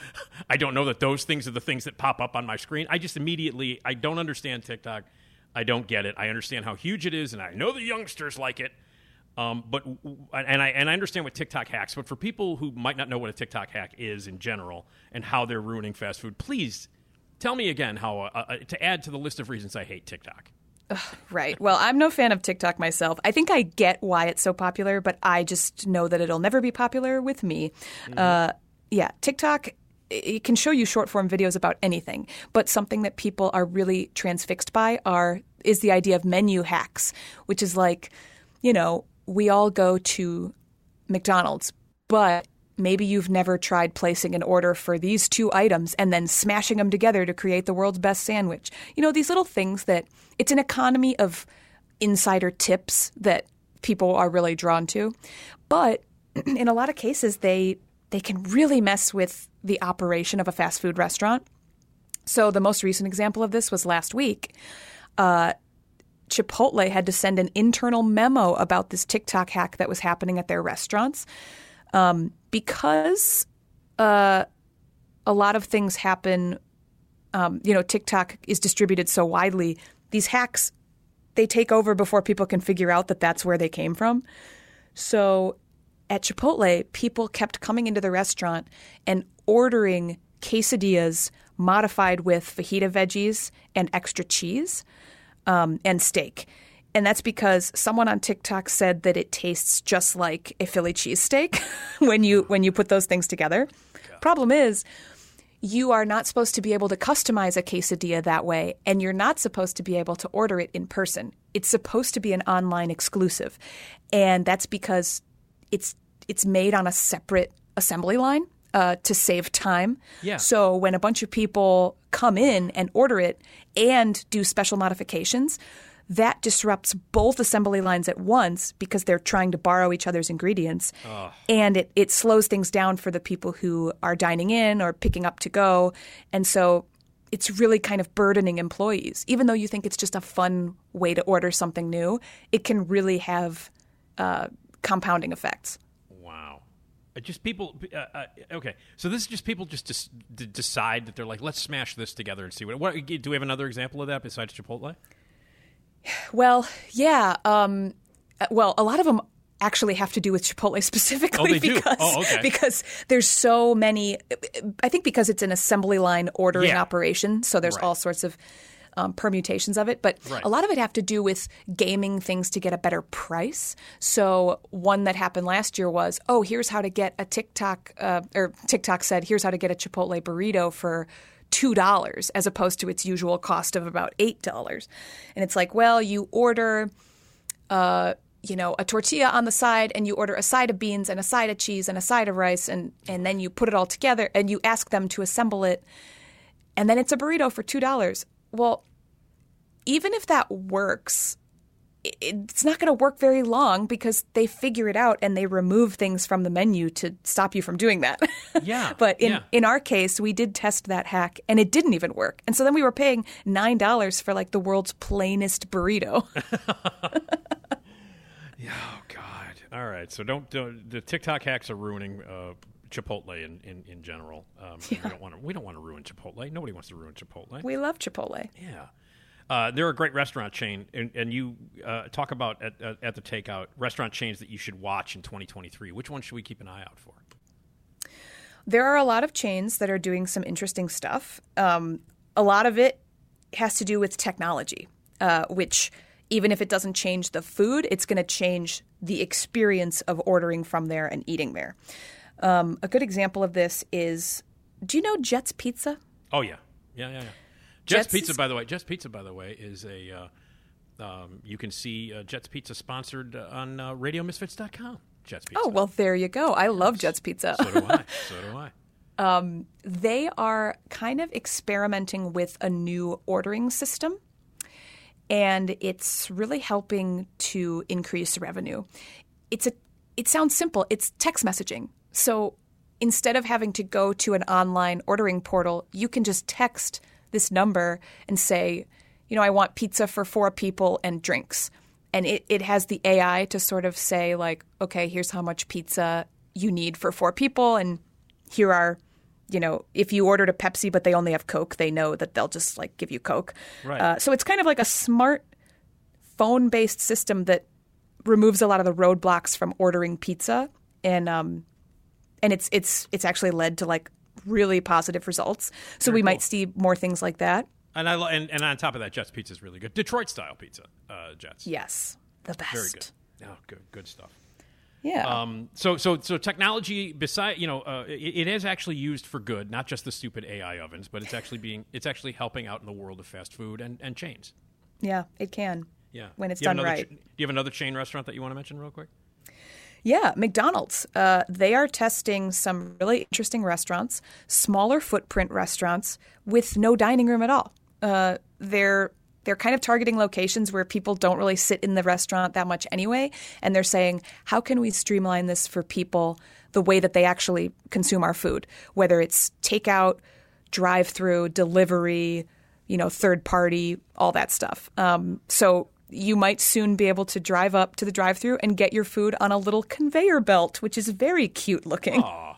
I don't know that those things are the things that pop up on my screen. I just immediately I don't understand TikTok. I don't get it. I understand how huge it is, and I know the youngsters like it. Um, but and I and I understand what TikTok hacks. But for people who might not know what a TikTok hack is in general and how they're ruining fast food, please tell me again how uh, to add to the list of reasons I hate TikTok. Ugh, right. Well, I'm no fan of TikTok myself. I think I get why it's so popular, but I just know that it'll never be popular with me. Mm-hmm. Uh, yeah, TikTok, it can show you short-form videos about anything, but something that people are really transfixed by are is the idea of menu hacks, which is like, you know, we all go to McDonald's, but maybe you've never tried placing an order for these two items and then smashing them together to create the world's best sandwich. You know, these little things that it's an economy of insider tips that people are really drawn to. But in a lot of cases, they they can really mess with the operation of a fast food restaurant. So the most recent example of this was last week. Uh, Chipotle had to send an internal memo about this TikTok hack that was happening at their restaurants. Um, because uh, a lot of things happen, um, you know, TikTok is distributed so widely, these hacks, they take over before people can figure out that that's where they came from. So at Chipotle, people kept coming into the restaurant and ordering quesadillas modified with fajita veggies and extra cheese um, and steak. And that's because someone on TikTok said that it tastes just like a Philly cheesesteak when you when you put those things together. God. Problem is, you are not supposed to be able to customize a quesadilla that way, and you're not supposed to be able to order it in person. It's supposed to be an online exclusive, and that's because it's it's made on a separate assembly line uh, to save time. Yeah. So when a bunch of people come in and order it and do special modifications, that disrupts both assembly lines at once because they're trying to borrow each other's ingredients. Oh. And it, it slows things down for the people who are dining in or picking up to go. And so it's really kind of burdening employees. Even though you think it's just a fun way to order something new, it can really have uh, compounding effects. Wow. Just people uh, – uh, okay. So this is just people just dis- d- decide that they're like, let's smash this together and see what, what – do we have another example of that besides Chipotle? Well, yeah. Um, well, a lot of them actually have to do with Chipotle specifically. Oh, they do? Because, oh, okay. Because there's so many. I think because it's an assembly line ordering yeah. operation, so there's right. all sorts of um, permutations of it. But right. a lot of it have to do with gaming things to get a better price. So one that happened last year was, oh, here's how to get a TikTok uh, or TikTok said, here's how to get a Chipotle burrito for two dollars as opposed to its usual cost of about eight dollars. And it's like, well, you order, uh, you know, a tortilla on the side and you order a side of beans and a side of cheese and a side of rice and, and then you put it all together and you ask them to assemble it. And then it's a burrito for two dollars. Well, even if that works, it's not going to work very long because they figure it out and they remove things from the menu to stop you from doing that. Yeah. But in, yeah. in our case, we did test that hack and it didn't even work. And so then we were paying nine dollars for like the world's plainest burrito. Yeah, oh, God. All right. So don't, don't – the TikTok hacks are ruining uh, Chipotle in, in, in general. Um, yeah. We don't want to we don't want to ruin Chipotle. Nobody wants to ruin Chipotle. We love Chipotle. Yeah. Uh, they're a great restaurant chain, and, and you uh, talk about at, at, at the Takeout restaurant chains that you should watch in twenty twenty-three. Which one should we keep an eye out for? There are a lot of chains that are doing some interesting stuff. Um, a lot of it has to do with technology, uh, which even if it doesn't change the food, it's going to change the experience of ordering from there and eating there. Um, a good example of this is, do you know Jet's Pizza? Oh, yeah. Yeah, yeah, yeah. Jet's, Jet's Pizza, by the way. Jet's Pizza, by the way, is a uh, um, you can see uh, Jet's Pizza sponsored on uh, radio misfits dot com. Jet's Pizza. Oh well, there you go. I love Jet's Pizza. So do I. So do I. Um, they are kind of experimenting with a new ordering system, and it's really helping to increase revenue. It's a. It sounds simple. It's text messaging. So instead of having to go to an online ordering portal, you can just text this number and say, you know, I want pizza for four people and drinks. And it, it has the A I to sort of say like, okay, here's how much pizza you need for four people. And here are, you know, if you ordered a Pepsi but they only have Coke, they know that they'll just like give you Coke. Right. Uh, so it's kind of like a smart phone-based system that removes a lot of the roadblocks from ordering pizza. And um, and it's it's it's actually led to like really positive results. So Very we cool. might see more things like that. And I lo- and, and on top of that, Jet's Pizza is really good. Detroit-style pizza, uh, Jet's. Yes, the best. Very good. Oh, good, good stuff. Yeah. Um, so so so technology, beside, you know, uh, it, it is actually used for good, not just the stupid A I ovens, but it's actually being it's actually helping out in the world of fast food and, and chains. Yeah, it can. Yeah. When it's done right. Ch- do you have another chain restaurant that you want to mention real quick? Yeah, McDonald's. Uh, they are testing some really interesting restaurants, smaller footprint restaurants with no dining room at all. Uh, they're they're kind of targeting locations where people don't really sit in the restaurant that much anyway, and they're saying, how can we streamline this for people the way that they actually consume our food, whether it's takeout, drive-through, delivery, you know, third party, all that stuff. Um, so you might soon be able to drive up to the drive-thru and get your food on a little conveyor belt, which is very cute looking. Aww.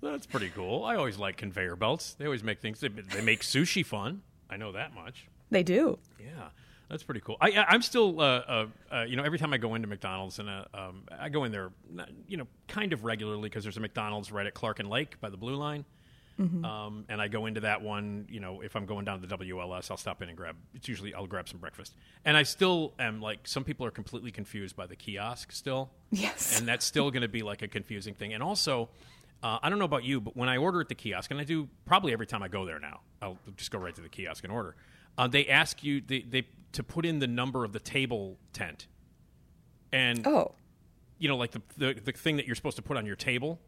That's pretty cool. I always like conveyor belts. They always make things. They, they make sushi fun. I know that much. They do. Yeah. That's pretty cool. I, I'm still, uh, uh, uh, you know, every time I go into McDonald's, and uh, um, I go in there, you know, kind of regularly because there's a McDonald's right at Clark and Lake by the Blue Line. Mm-hmm. Um, and I go into that one, you know, if I'm going down to the W L S, I'll stop in and grab, it's usually I'll grab some breakfast. And I still am like, some people are completely confused by the kiosk still. Yes. And that's still going to be like a confusing thing. And also, uh, I don't know about you, but when I order at the kiosk, and I do probably every time I go there now, I'll just go right to the kiosk and order. Uh, they ask you they, they to put in the number of the table tent. And, oh, you know, like the, the, the thing that you're supposed to put on your table,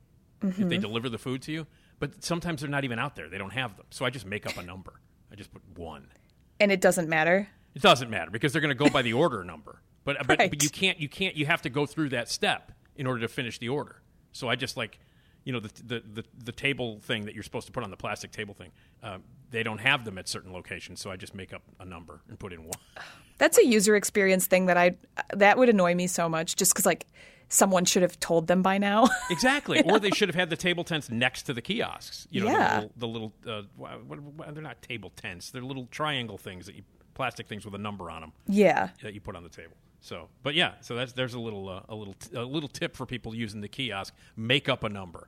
mm-hmm. if they deliver the food to you. But sometimes they're not even out there. They don't have them. So I just make up a number. I just put one. And it doesn't matter? It doesn't matter because they're going to go by the order number. But, right. but but you can't, you can't, you have to go through that step in order to finish the order. So I just like, you know, the the, the, the table thing that you're supposed to put on the plastic table thing, uh, they don't have them at certain locations. So I just make up a number and put in one. That's a user experience thing that I, that would annoy me so much just because like, someone should have told them by now. Exactly. You know? Or they should have had the table tents next to the kiosks. You know, yeah. The little, the little uh, what, what, they're not table tents. They're little triangle things, that you, plastic things with a number on them. Yeah. That you put on the table. So, but yeah, so that's there's a little uh, a little t- a little tip for people using the kiosk. Make up a number.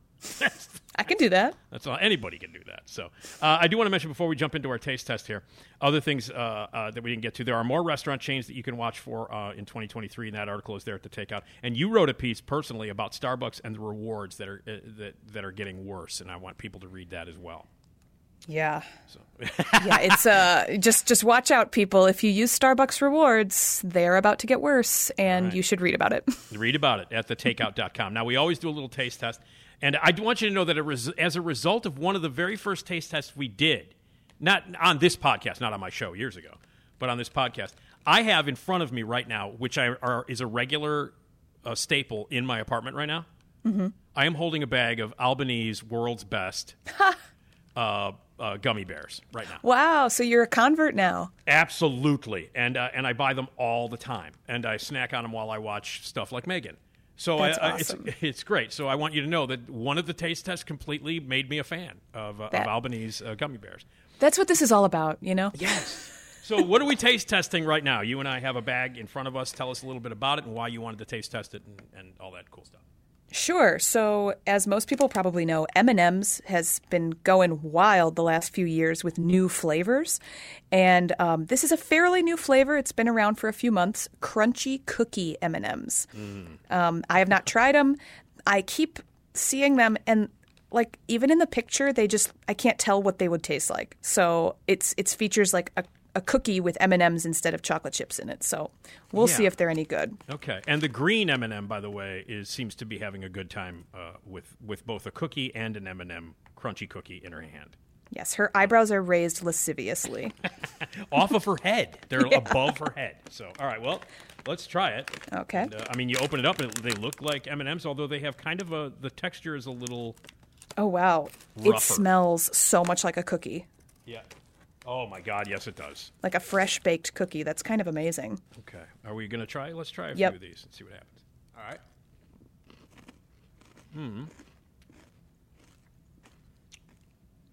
I can do that. That's all. Anybody can do that. So uh, I do want to mention before we jump into our taste test here, other things uh, uh, that we didn't get to. There are more restaurant chains that you can watch for uh, in twenty twenty-three, and that article is there at The Takeout. And you wrote a piece personally about Starbucks and the rewards that are uh, that that are getting worse, and I want people to read that as well. Yeah. So. yeah, it's uh, just just watch out, people. If you use Starbucks rewards, they're about to get worse, and right. you should read about it. Read about it at the takeout dot com. Now, we always do a little taste test. And I want you to know that as a result of one of the very first taste tests we did, not on this podcast, not on my show years ago, but on this podcast, I have in front of me right now, which I are, is a regular uh, staple in my apartment right now. Mm-hmm. I am holding a bag of Albanese World's Best uh, uh, gummy bears right now. Wow. So you're a convert now. Absolutely. And, uh, and I buy them all the time. And I snack on them while I watch stuff like M three gan. So I, awesome. I, it's, it's great. So I want you to know that one of the taste tests completely made me a fan of, uh, of Albanese uh, gummy bears. That's what this is all about, you know? Yes. So what are we taste testing right now? You and I have a bag in front of us. Tell us a little bit about it and why you wanted to taste test it and, and all that cool stuff. Sure. So as most people probably know, M and M's has been going wild the last few years with new flavors. And um, this is a fairly new flavor. It's been around for a few months. Crunchy cookie M and M's. Mm. Um, I have not tried them. I keep seeing them. And like even in the picture, they just I can't tell what they would taste like. So it's it's features like a a cookie with M and M's instead of chocolate chips in it. So we'll yeah. see if they're any good. Okay. And the green M and M, by the way, is seems to be having a good time uh, with, with both a cookie and an M and M crunchy cookie in her hand. Yes. Her eyebrows are raised lasciviously. Off of her head. They're yeah. above her head. So, all right. Well, let's try it. Okay. And, uh, I mean, you open it up and they look like M and M's, although they have kind of a, the texture is a little Oh, wow. rougher. It smells so much like a cookie. Yeah. Oh, my God. Yes, it does. Like a fresh baked cookie. That's kind of amazing. Okay. Are we going to try? Let's try a yep. few of these and see what happens. All right. Hmm.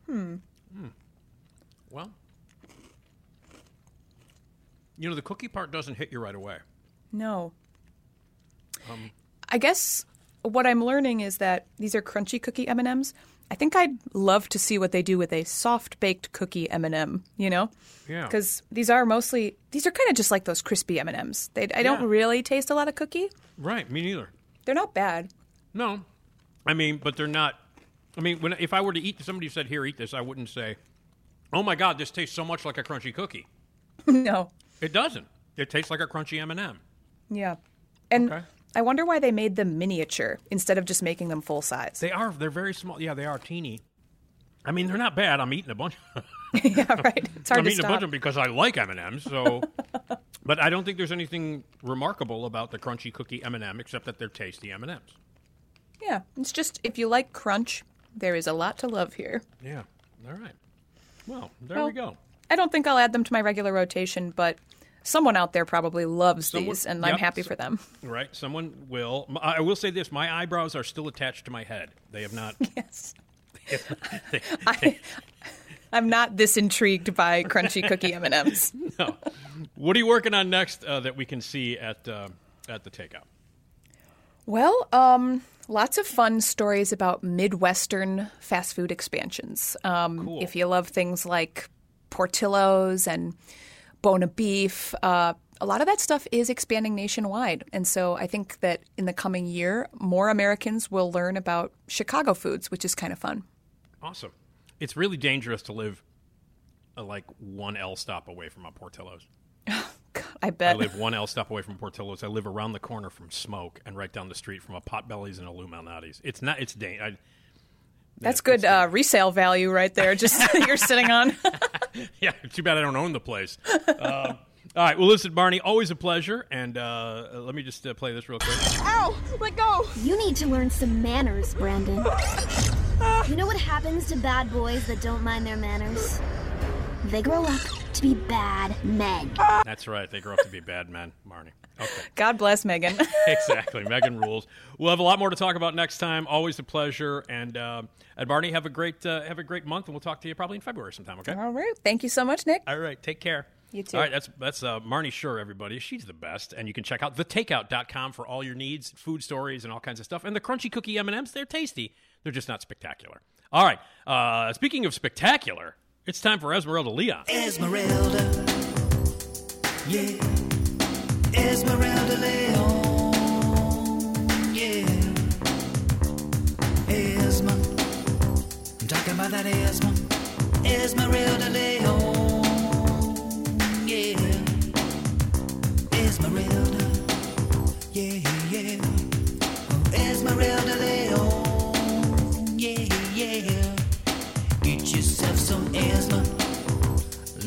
Hmm. Hmm. Well, you know, the cookie part doesn't hit you right away. No. Um, I guess what I'm learning is that these are crunchy cookie M and M's. I think I'd love to see what they do with a soft-baked cookie M and M, you know? Yeah. Because these are mostly – these are kind of just like those crispy M and M's. They, I yeah. don't really taste a lot of cookie. Right. Me neither. They're not bad. No. I mean, but they're not – I mean, when if I were to eat – somebody said, here, eat this, I wouldn't say, oh, my God, this tastes so much like a crunchy cookie. No. It doesn't. It tastes like a crunchy M and M. Yeah. And okay. – I wonder why they made them miniature instead of just making them full size. They are. They're very small. Yeah, they are teeny. I mean, they're not bad. I'm eating a bunch. Yeah, right. It's hard I'm to stop. I'm eating a bunch of them because I like M and M's, so... But I don't think there's anything remarkable about the crunchy cookie M and M except that they're tasty M and M's. Yeah, it's just if you like crunch, there is a lot to love here. Yeah, all right. Well, there well, we go. I don't think I'll add them to my regular rotation, but someone out there probably loves someone, these, and yep, I'm happy so, for them. Right, someone will. I will say this, my eyebrows are still attached to my head. They have not... Yes. they, I, I'm not this intrigued by crunchy cookie M and M's. No. What are you working on next uh, that we can see at uh, at the Takeout? Well, um, lots of fun stories about Midwestern fast food expansions. Um, cool. If you love things like Portillo's and Bona Beef, uh, a lot of that stuff is expanding nationwide. And so I think that in the coming year, more Americans will learn about Chicago foods, which is kind of fun. Awesome. It's really dangerous to live uh, like one L stop away from a Portillo's. Oh, God, I bet. I live one L stop away from Portillo's. I live around the corner from Smoke and right down the street from a Potbelly's and a Lou Malnati's. It's not. It's dangerous. That's yeah, good uh, resale value right there. Just you're sitting on. Yeah. Too bad I don't own the place. Uh, all right. Well, listen, Marnie, always a pleasure. And uh, let me just uh, play this real quick. Ow! Let go. You need to learn some manners, Brandon. You know what happens to bad boys that don't mind their manners? They grow up to be bad men. That's right. They grow up to be bad men, Marnie. Okay. God bless Megan. Exactly. Megan rules. We'll have a lot more to talk about next time. Always a pleasure. And, uh, and Marnie, have a great uh, have a great month, and we'll talk to you probably in February sometime, okay? All right. Thank you so much, Nick. All right. Take care. You too. All right, that's that's uh, Marnie Shure, everybody. She's the best. And you can check out the takeout dot com for all your needs, food stories, and all kinds of stuff. And the crunchy cookie M and M's, they're tasty. They're just not spectacular. All right. Uh, speaking of spectacular, it's time for Esmeralda Leon. Esmeralda. Yeah. Esmeralda Leon. Yeah. Esma. I'm talking about that Esma. Esmeralda Leon. Yeah, Esmeralda, yeah, yeah, oh, Esmeralda Leon, yeah, yeah, get yourself some Esma,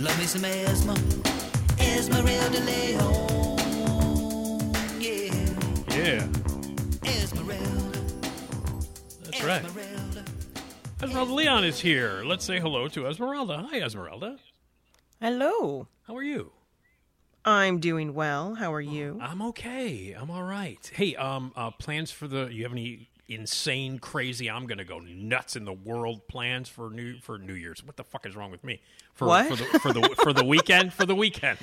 love me some Esma, Esmeralda Leon, yeah, yeah, Esmeralda, that's right, Esmeralda, Esmeralda Leon is here, let's say hello to Esmeralda, hi Esmeralda. Hello. How are you? I'm doing well. How are you? I'm okay. I'm all right. Hey, um, uh, plans for the? You have any insane, crazy? I'm gonna go nuts in the world. Plans for new for New Year's? What the fuck is wrong with me? For, what? for the for the for the weekend? For the weekend?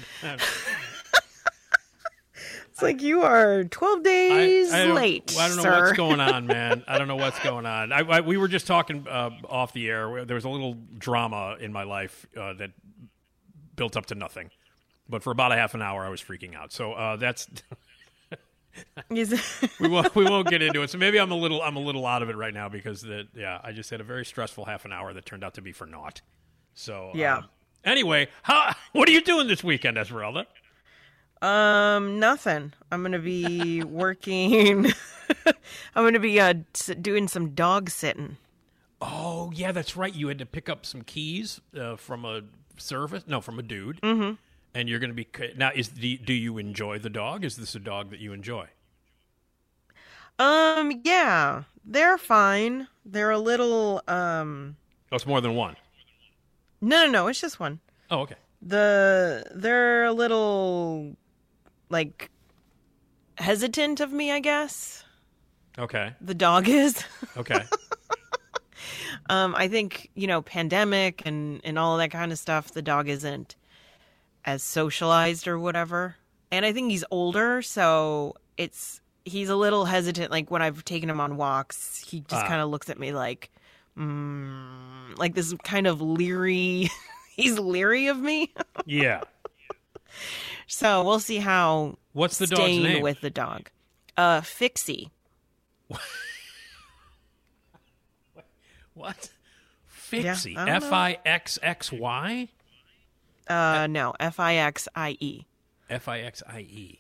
It's like you are twelve days I, I late. I don't know sir. what's going on, man. I don't know what's going on. I, I, we were just talking uh, off the air. There was a little drama in my life uh, that. built up to nothing, but for about a half an hour, I was freaking out. So uh, that's we won't we won't get into it. So maybe I'm a little I'm a little out of it right now because that yeah I just had a very stressful half an hour that turned out to be for naught. So yeah. Um, anyway, how what are you doing this weekend, Esmeralda? Um, nothing. I'm gonna be working. I'm gonna be uh, doing some dog sitting. Oh yeah, that's right. You had to pick up some keys uh, from a. service no from a dude mm-hmm. and you're going to be now is the do you enjoy the dog is this a dog that you enjoy um yeah they're fine they're a little um oh it's more than one no no no it's just one. Oh, okay. The they're a little like hesitant of me, I guess. Okay. The dog is okay. Um, I think, you know, pandemic and, and all that kind of stuff, the dog isn't as socialized or whatever. And I think he's older, so it's he's a little hesitant. Like, when I've taken him on walks, he just uh. kind of looks at me like, mm, like this kind of leery. He's leery of me. Yeah. So we'll see how What's the staying dog's name? with the dog. Uh, Fixie. What? What? Fixie. Yeah, F I X X Y? Uh, F- no. F I X I E. F I X I E.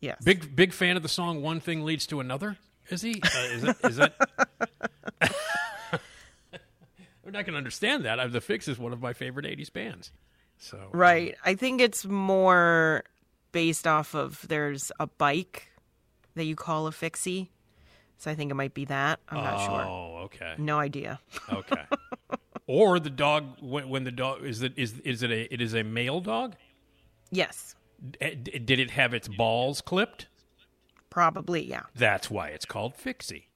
Yes. Big big fan of the song One Thing Leads to Another. Is he? Uh, is that? Is that... I mean, I can understand that. The Fix is one of my favorite eighties bands. So right. Um... I think it's more based off of there's a bike that you call a fixie. So I think it might be that. I'm not oh, sure. Oh, okay. No idea. Okay. Or the dog when, when the dog is it is is it a it is a male dog? Yes. D- did it have its balls clipped? Probably, yeah. That's why it's called Fixie.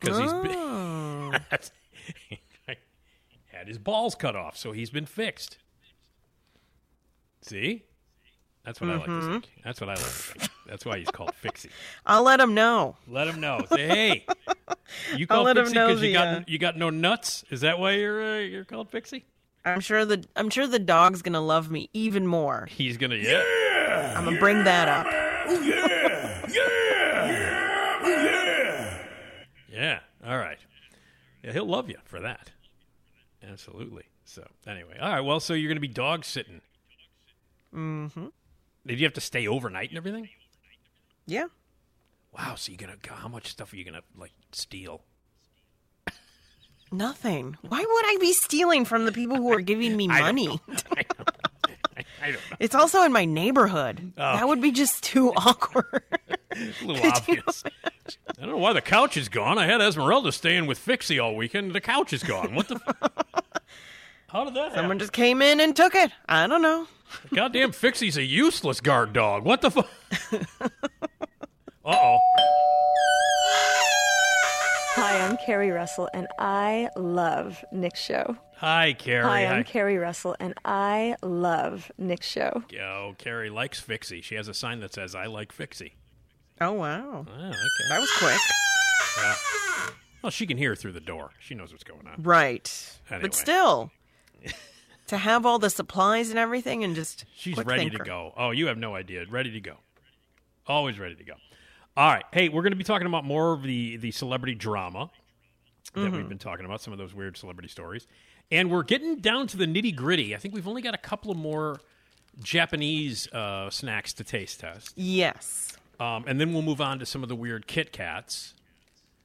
Because oh. he's been, that's, he had his balls cut off, so he's been fixed. See? That's what mm-hmm. I like to think. That's what I like to think. That's why he's called Fixie. I'll let him know. Let him know. Say, hey, you called Fixie because you got uh... you got no nuts? Is that why you're uh, you're called Fixie? I'm sure the I'm sure the dog's gonna love me even more. He's gonna yeah. yeah I'm gonna yeah, bring that up. Oh yeah, yeah, yeah, oh yeah. Yeah. All right. Yeah, he'll love you for that. Absolutely. So anyway, all right. Well, so you're gonna be dog sitting. Mm-hmm. Did you have to stay overnight and everything? Yeah. Wow. So you're gonna how much stuff are you gonna like steal? Nothing. Why would I be stealing from the people who are giving me money? I don't know. I don't know. I don't know. It's also in my neighborhood. Oh. That would be just too awkward. A little Could obvious. I don't know why the couch is gone. I had Esmeralda staying with Fixie all weekend. The couch is gone. What the? F- How did that happen? Someone just came in and took it. I don't know. Goddamn Fixie's a useless guard dog. What the fuck? Uh-oh. Hi, I'm Keri Russell, and I love Nick's show. Hi, Keri. Hi, I'm Keri Russell, and I love Nick's show. Oh, Keri likes Fixie. She has a sign that says, I like Fixie. Oh, wow. Oh, okay. That was quick. Yeah. Well, she can hear through the door. She knows what's going on. Right. Anyway. But still... To have all the supplies and everything and just... She's ready thinker. to go. Oh, you have no idea. Ready to go. Always ready to go. All right. Hey, we're going to be talking about more of the, the celebrity drama that mm-hmm. we've been talking about, some of those weird celebrity stories. And we're getting down to the nitty-gritty. I think we've only got a couple of more Japanese uh, snacks to taste test. Yes. Um, and then we'll move on to some of the weird Kit Kats.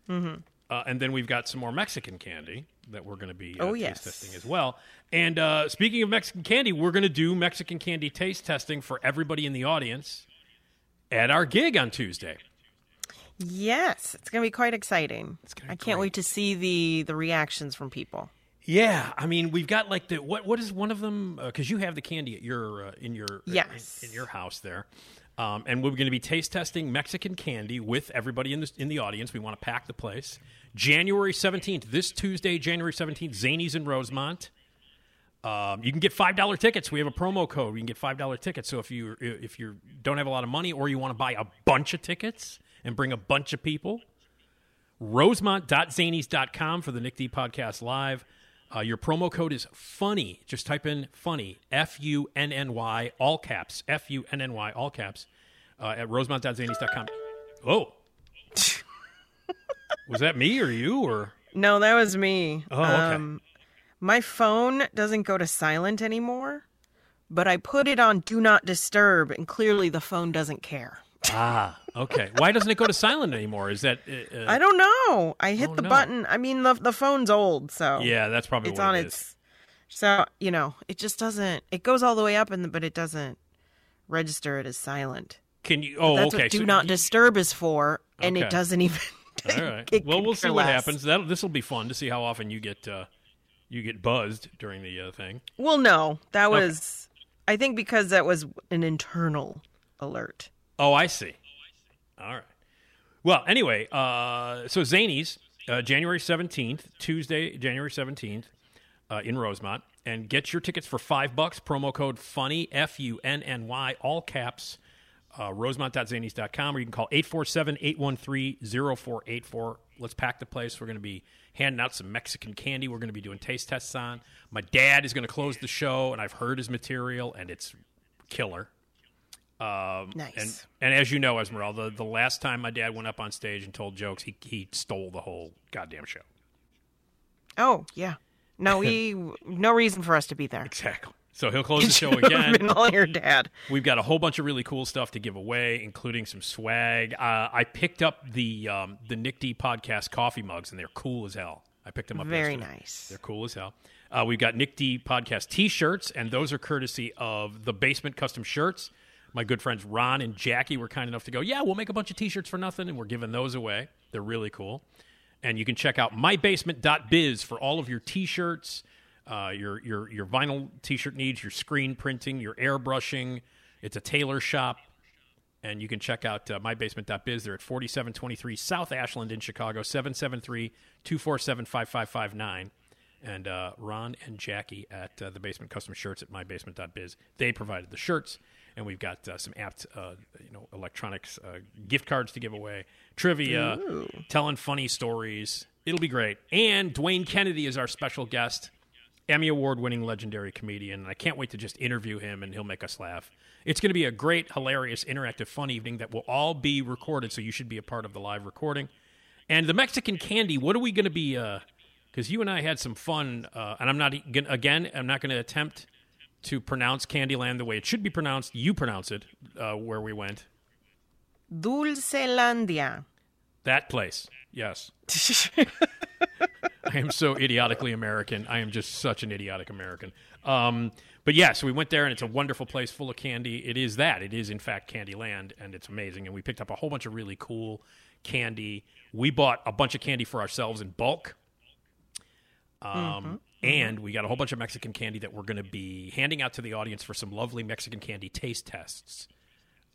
Mm-hmm. Uh, and then we've got some more Mexican candy that we're going to be uh, oh, yes. taste testing as well. And uh, speaking of Mexican candy, we're going to do Mexican candy taste testing for everybody in the audience at our gig on Tuesday. Yes, it's going to be quite exciting. It's gonna be I can't great. wait to see the, the reactions from people. Yeah, I mean, we've got like the what what is one of them? Because uh, you have the candy at your uh, in your yes. in, in your house there. Um, and we're going to be taste testing Mexican candy with everybody in, this, in the audience. We want to pack the place. January seventeenth, this Tuesday, January seventeenth, Zanies in Rosemont. Um, you can get five dollars tickets. We have a promo code. You can get five dollars tickets. So if you if you don't have a lot of money or you want to buy a bunch of tickets and bring a bunch of people, rosemont dot zanies dot com for the Nick D Podcast Live. Uh, your promo code is FUNNY. Just type in FUNNY, F U N N Y, all caps, F U N N Y, all caps, uh, at rosemont dot zanies dot com. Oh. Was that me or you or? No, that was me. Oh, okay. Um, my phone doesn't go to silent anymore, but I put it on Do Not Disturb, and clearly the phone doesn't care. Ah, okay. Why doesn't it go to silent anymore? Is that? Uh, I don't know. I hit oh, the no. button. I mean, the the phone's old, so yeah, that's probably it's what on it its. Is. So you know, it just doesn't. It goes all the way up, and but it doesn't register it as silent. Can you? Oh, so that's okay. What Do so Not you, Disturb is for, and okay. it doesn't even. All right. It well, we'll see less. What happens. That this will be fun to see how often you get uh, you get buzzed during the uh, thing. Well, no, that okay. was. I think because that was an internal alert. Oh, I see. All right. Well, anyway, uh, so Zanies, uh, January seventeenth, Tuesday, January seventeenth, uh, in Rosemont. And get your tickets for five bucks. Promo code FUNNY, F U N N Y, all caps, uh, rosemont dot zanies dot com. Or you can call eight four seven, eight one three, zero four eight four. Let's pack the place. We're going to be handing out some Mexican candy. We're going to be doing taste tests on. My dad is going to close the show, and I've heard his material, and it's killer. Um, nice. And, and as you know, Esmeralda, the, the last time my dad went up on stage and told jokes, he he stole the whole goddamn show. Oh, yeah. No, we no reason for us to be there. Exactly. So he'll close the show again. Been all your dad. We've got a whole bunch of really cool stuff to give away, including some swag. Uh, I picked up the um, the Nick D podcast coffee mugs, and they're cool as hell. I picked them up. Very yesterday. Nice. They're cool as hell. Uh, we've got Nick D podcast T-shirts, and those are courtesy of The Basement Custom Shirts. My good friends Ron and Jackie were kind enough to go, yeah, we'll make a bunch of T-shirts for nothing, and we're giving those away. They're really cool. And you can check out my basement dot biz for all of your T-shirts. Uh, your your your vinyl T-shirt needs, your screen printing, your airbrushing. It's a tailor shop, and you can check out uh, my basement dot biz. They're at forty-seven twenty-three South Ashland in Chicago, seven seven three, two four seven, five five five nine. And uh, Ron and Jackie at uh, the Basement Custom Shirts at my basement dot biz. They provided the shirts, and we've got uh, some apt uh, you know, electronics uh, gift cards to give away, trivia, Ooh. telling funny stories. It'll be great. And Dwayne Kennedy is our special guest. Emmy Award-winning legendary comedian, and I can't wait to just interview him, and he'll make us laugh. It's going to be a great, hilarious, interactive, fun evening that will all be recorded, so you should be a part of the live recording. And the Mexican candy, what are we going to be... Because uh, you and I had some fun, uh, and I'm not again, I'm not going to attempt to pronounce Candyland the way it should be pronounced. You pronounce it uh, where we went. Dulcelandia. That place, yes. I am so idiotically American. I am just such an idiotic American. Um, but yes, yeah, so we went there, and it's a wonderful place full of candy. It is that. It is, in fact, Candyland, and it's amazing. And we picked up a whole bunch of really cool candy. We bought a bunch of candy for ourselves in bulk. Um, mm-hmm. And we got a whole bunch of Mexican candy that we're going to be handing out to the audience for some lovely Mexican candy taste tests.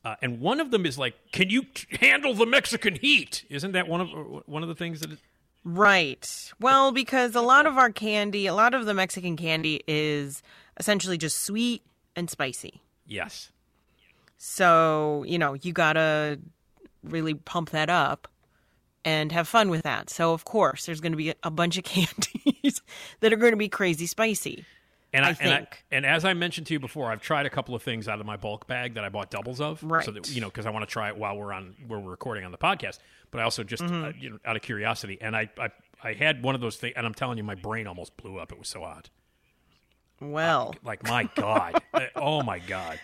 Uh, and one of them is like, can you handle the Mexican heat? Isn't that one of one of the things that... It- Right. Well, because a lot of our candy, a lot of the Mexican candy is essentially just sweet and spicy. Yes. So, you know, you gotta really pump that up and have fun with that. So, of course, there's going to be a bunch of candies that are going to be crazy spicy, and I, I think. And, I, and as I mentioned to you before, I've tried a couple of things out of my bulk bag that I bought doubles of. Right. So that, you know, because I want to try it while we're on, where we're recording on the podcast. But I also just, mm-hmm. uh, you know, out of curiosity, and I, I, I had one of those things, and I'm telling you, my brain almost blew up. It was so odd. Well, uh, like my God, oh my God!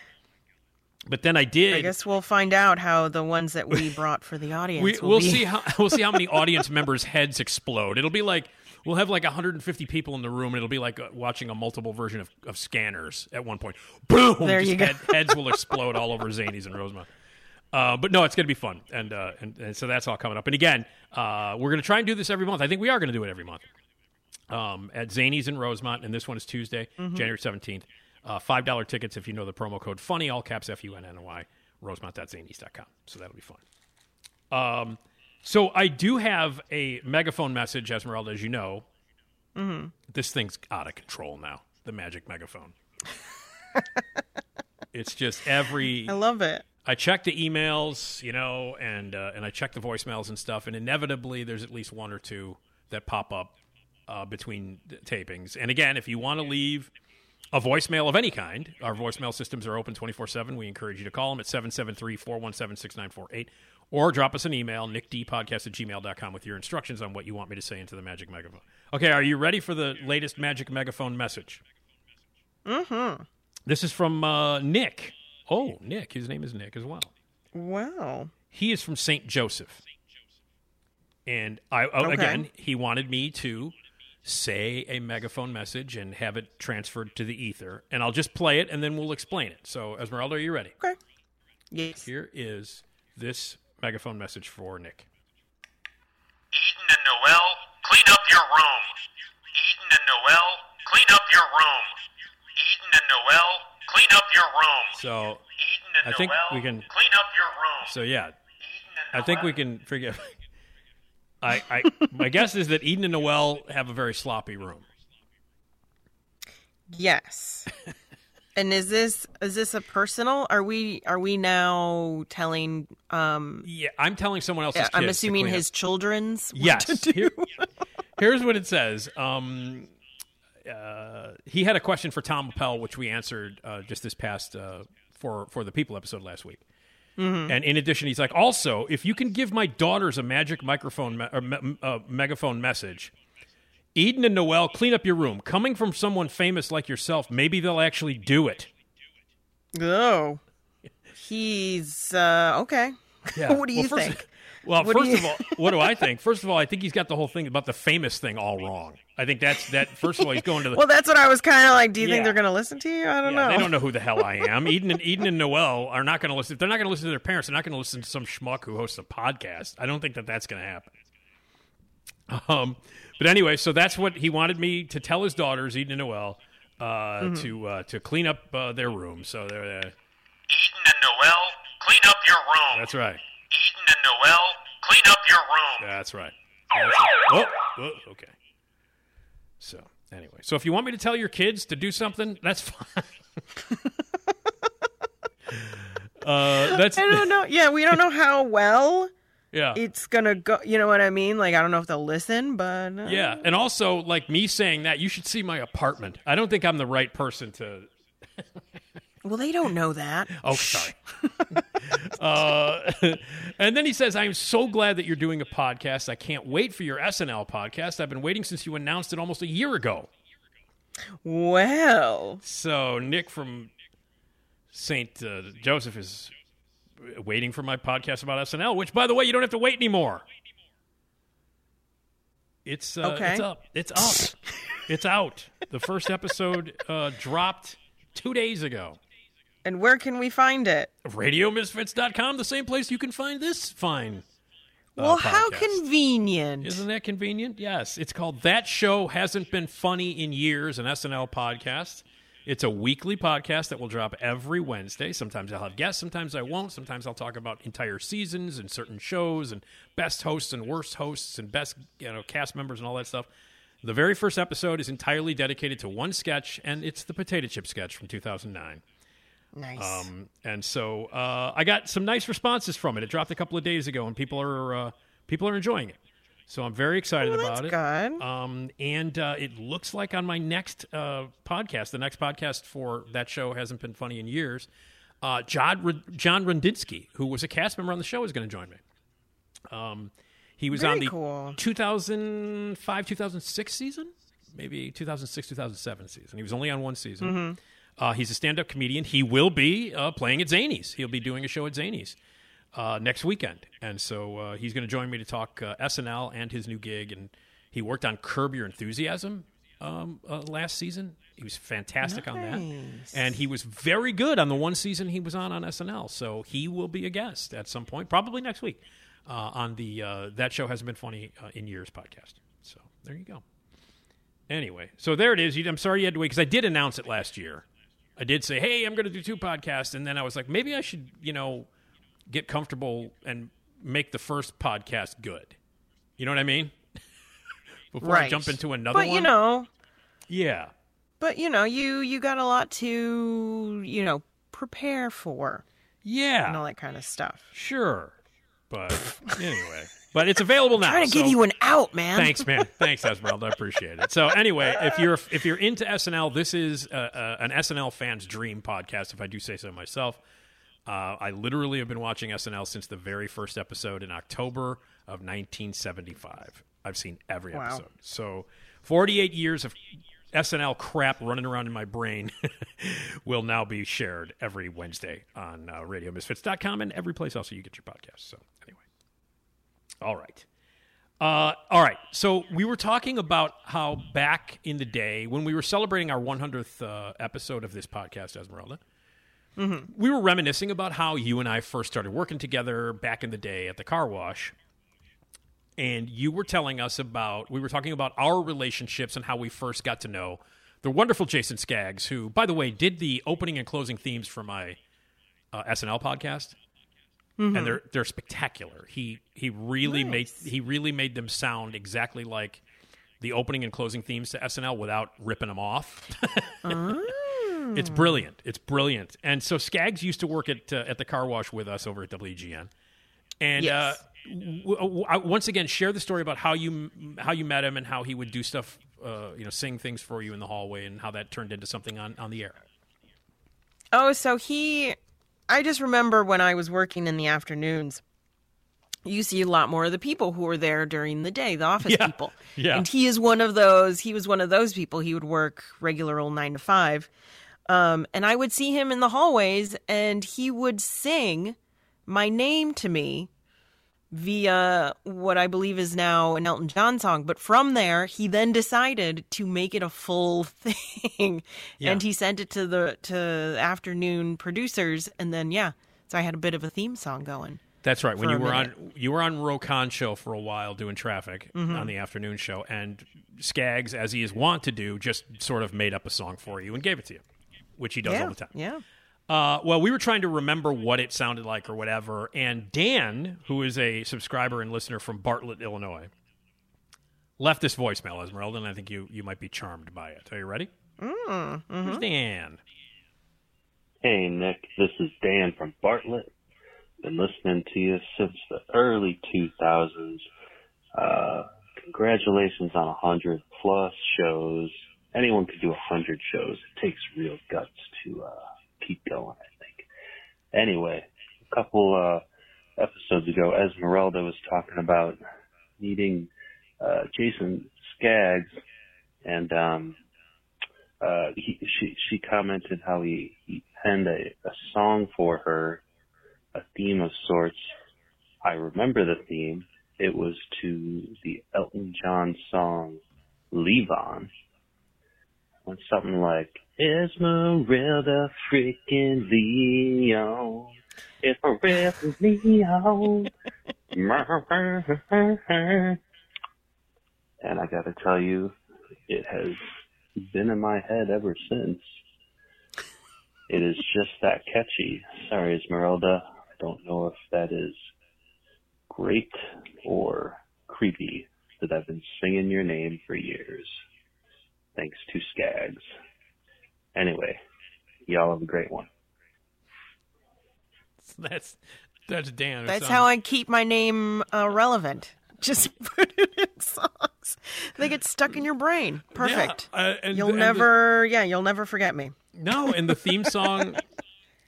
But then I did. I guess we'll find out how the ones that we brought for the audience. we, will we'll be. see how we'll see how many audience members' heads explode. It'll be like we'll have like one hundred fifty people in the room, and it'll be like watching a multiple version of, of Scanners at one point. Boom! There you go. Head, heads will explode all over Zanies and Rosemont. Uh, but no, it's going to be fun, and, uh, and and so that's all coming up. And again, uh, we're going to try and do this every month. I think we are going to do it every month um, at Zanies in Rosemont, and this one is Tuesday, mm-hmm. January seventeenth. Uh, five dollars tickets if you know the promo code FUNNY, all caps F U N N Y, rosemont dot zanies dot com. So that'll be fun. Um, so I do have a megaphone message, Esmeralda, as you know. Mm-hmm. This thing's out of control now, the magic megaphone. It's just every... I love it. I check the emails, you know, and uh, and I check the voicemails and stuff, and inevitably there's at least one or two that pop up uh, between the tapings. And again, if you want to leave a voicemail of any kind, our voicemail systems are open twenty-four seven. We encourage you to call them at seven seven three, four one seven, six nine four eight, or drop us an email, nick d podcast at gmail dot com, with your instructions on what you want me to say into the magic megaphone. Okay, are you ready for the latest magic megaphone message? Mm-hmm. This is from uh, Nick. Oh, Nick. His name is Nick as well. Wow. He is from Saint Joseph. And I oh, okay. again, he wanted me to say a megaphone message and have it transferred to the ether. And I'll just play it, and then we'll explain it. So, Esmeralda, are you ready? Okay. Yes. Here is this megaphone message for Nick. Eden and Noel, clean up your room. Eden and Noel, clean up your room. Eden and Noel, clean up your room. So I think we can clean up your room. So yeah, I think we can forgive. I, I my guess is that Eden and Noel have a very sloppy room. Yes. And is this is this a personal? Are we are we now telling? Um, yeah, I'm telling someone else's. Yeah, kids I'm assuming his up. children's. Yes. What to do. Here, here's what it says. Um, Uh, he had a question for Tom Appel, which we answered uh, just this past uh, for for the People episode last week. Mm-hmm. And in addition, he's like, also, if you can give my daughters a magic microphone me- or me- uh, megaphone message, Eden and Noel, clean up your room. Coming from someone famous like yourself, maybe they'll actually do it. Oh. He's, uh, okay. Yeah. What do you well, first, think? Well, what first you... of all, what do I think? First of all, I think he's got the whole thing about the famous thing all wrong. I think that's that. First of all, he's going to the. Well, that's what I was kind of like. Do you yeah. think they're going to listen to you? I don't yeah, know. They don't know who the hell I am. Eden and Eden and Noel are not going to listen. If they're not going to listen to their parents, they're not going to listen to some schmuck who hosts a podcast. I don't think that that's going to happen. Um, but anyway, so that's what he wanted me to tell his daughters, Eden and Noel, uh, mm-hmm. to uh, to clean up uh, their room. So they're uh, Eden and Noel, clean up your room. That's right. Eden and Noel, clean up your room. That's right. That's right. Oh, oh, okay. So anyway, so if you want me to tell your kids to do something, that's fine. uh, that's. I don't know. Yeah, we don't know how well. Yeah, it's gonna go. You know what I mean? Like, I don't know if they'll listen, but uh... yeah. And also, like me saying that, you should see my apartment. I don't think I'm the right person to. Well, they don't know that. Oh, sorry. uh, and then he says, I am so glad that you're doing a podcast. I can't wait for your S N L podcast. I've been waiting since you announced it almost a year ago. Well. So Nick from Saint Uh, Joseph is waiting for my podcast about S N L, which, by the way, you don't have to wait anymore. It's, uh, okay. it's up. It's up. It's out. The first episode uh, dropped two days ago. And where can we find it? radio misfits dot com, the same place you can find this fine uh, Well, podcast. How convenient. Isn't that convenient? Yes. It's called That Show Hasn't Been Funny in Years, an S N L podcast. It's a weekly podcast that will drop every Wednesday. Sometimes I'll have guests, sometimes I won't. Sometimes I'll talk about entire seasons and certain shows and best hosts and worst hosts and best, you know, cast members and all that stuff. The very first episode is entirely dedicated to one sketch, and it's the potato chip sketch from two thousand nine. Nice. Um, and so uh, I got some nice responses from it. It dropped a couple of days ago, and people are uh, people are enjoying it. So I'm very excited well, about it. That's good. Um, and uh, it looks like on my next uh, podcast, the next podcast for That Show Hasn't Been Funny in Years, uh, John R- John Rundinsky, who was a cast member on the show, is going to join me. Um, he was very on the cool. two thousand five, two thousand six season, maybe two thousand six, two thousand seven season. He was only on one season. Mm-hmm. Uh, he's a stand-up comedian. He will be uh, playing at Zanies. He'll be doing a show at Zanies uh, next weekend. And so uh, he's going to join me to talk uh, S N L and his new gig. And he worked on Curb Your Enthusiasm um, uh, last season. He was fantastic nice. on that. And he was very good on the one season he was on on S N L. So he will be a guest at some point, probably next week, uh, on the uh, That Show Hasn't Been Funny uh, in Years podcast. So there you go. Anyway, so there it is. I'm sorry you had to wait because I did announce it last year. I did say, hey, I'm going to do two podcasts, and then I was like, maybe I should, you know, get comfortable and make the first podcast good. You know what I mean? Before right. I jump into another but, one. But, you know. Yeah. But, you know, you, you got a lot to, you know, prepare for. Yeah. And all that kind of stuff. Sure. But anyway. But it's available now. I'm trying to so. give you an out, man. Thanks, man. Thanks, Esmeralda. I appreciate it. So anyway, if you're if you're into S N L, this is uh, uh, an S N L fan's dream podcast, if I do say so myself. Uh, I literally have been watching S N L since the very first episode in October of nineteen seventy-five. I've seen every wow. episode. So forty-eight years of S N L crap running around in my brain will now be shared every Wednesday on uh, radio misfits dot com and every place else you get your podcast. So anyway. All right. Uh, all right. So we were talking about how back in the day, when we were celebrating our hundredth uh, episode of this podcast, Esmeralda, mm-hmm. we were reminiscing about how you and I first started working together back in the day at the car wash. And you were telling us about, we were talking about our relationships and how we first got to know the wonderful Jason Skaggs, who, by the way, did the opening and closing themes for my uh, S N L podcast. Mm-hmm. And they're they're spectacular. He he really nice. made he really made them sound exactly like the opening and closing themes to S N L without ripping them off. oh. It's brilliant. It's brilliant. And so Skaggs used to work at uh, at the car wash with us over at W G N. And yes. uh, w- w- I, once again, share the story about how you how you met him and how he would do stuff, uh, you know, sing things for you in the hallway, and how that turned into something on, on the air. Oh, so he. I just remember when I was working in the afternoons, you see a lot more of the people who were there during the day, the office yeah. people. Yeah. And he is one of those, he was one of those people. He would work regular old nine to five. Um, and I would see him in the hallways and he would sing my name to me via what I believe is now an Elton John song. But from there, he then decided to make it a full thing. Yeah. And he sent it to the to afternoon producers. And then, yeah, so I had a bit of a theme song going. That's right. When you were minute. on you were on Rokan show for a while doing traffic mm-hmm. on the afternoon show, and Skaggs, as he is wont to do, just sort of made up a song for you and gave it to you, which he does yeah. all the time. Yeah. Uh, well, we were trying to remember what it sounded like or whatever, and Dan, who is a subscriber and listener from Bartlett, Illinois, left this voicemail, Esmeralda, and I think you, you might be charmed by it. Are you ready? Mm, mm-hmm. Here's Dan. Hey, Nick. This is Dan from Bartlett. Been listening to you since the early two thousands. Uh, congratulations on one hundred plus shows. Anyone could do one hundred shows. It takes real guts to uh, keep going, I think. Anyway, a couple uh, episodes ago, Esmeralda was talking about needing uh, Jason Skaggs, and um, uh, he, she, she commented how he, he penned a, a song for her, a theme of sorts. I remember the theme. It was to the Elton John song, Levon. It something like, Esmeralda freaking Leon. Esmeralda Leon. And I gotta tell you, it has been in my head ever since. It is just that catchy. Sorry, Esmeralda. Don't know if that is great or creepy that I've been singing your name for years. Thanks to Skaggs. Anyway, y'all have a great one. That's that's Dan. That's how I keep my name uh, relevant. Just put it in songs. They get stuck in your brain. Perfect. Yeah, uh, and, you'll and never, the, yeah, you'll never forget me. No, and the theme song.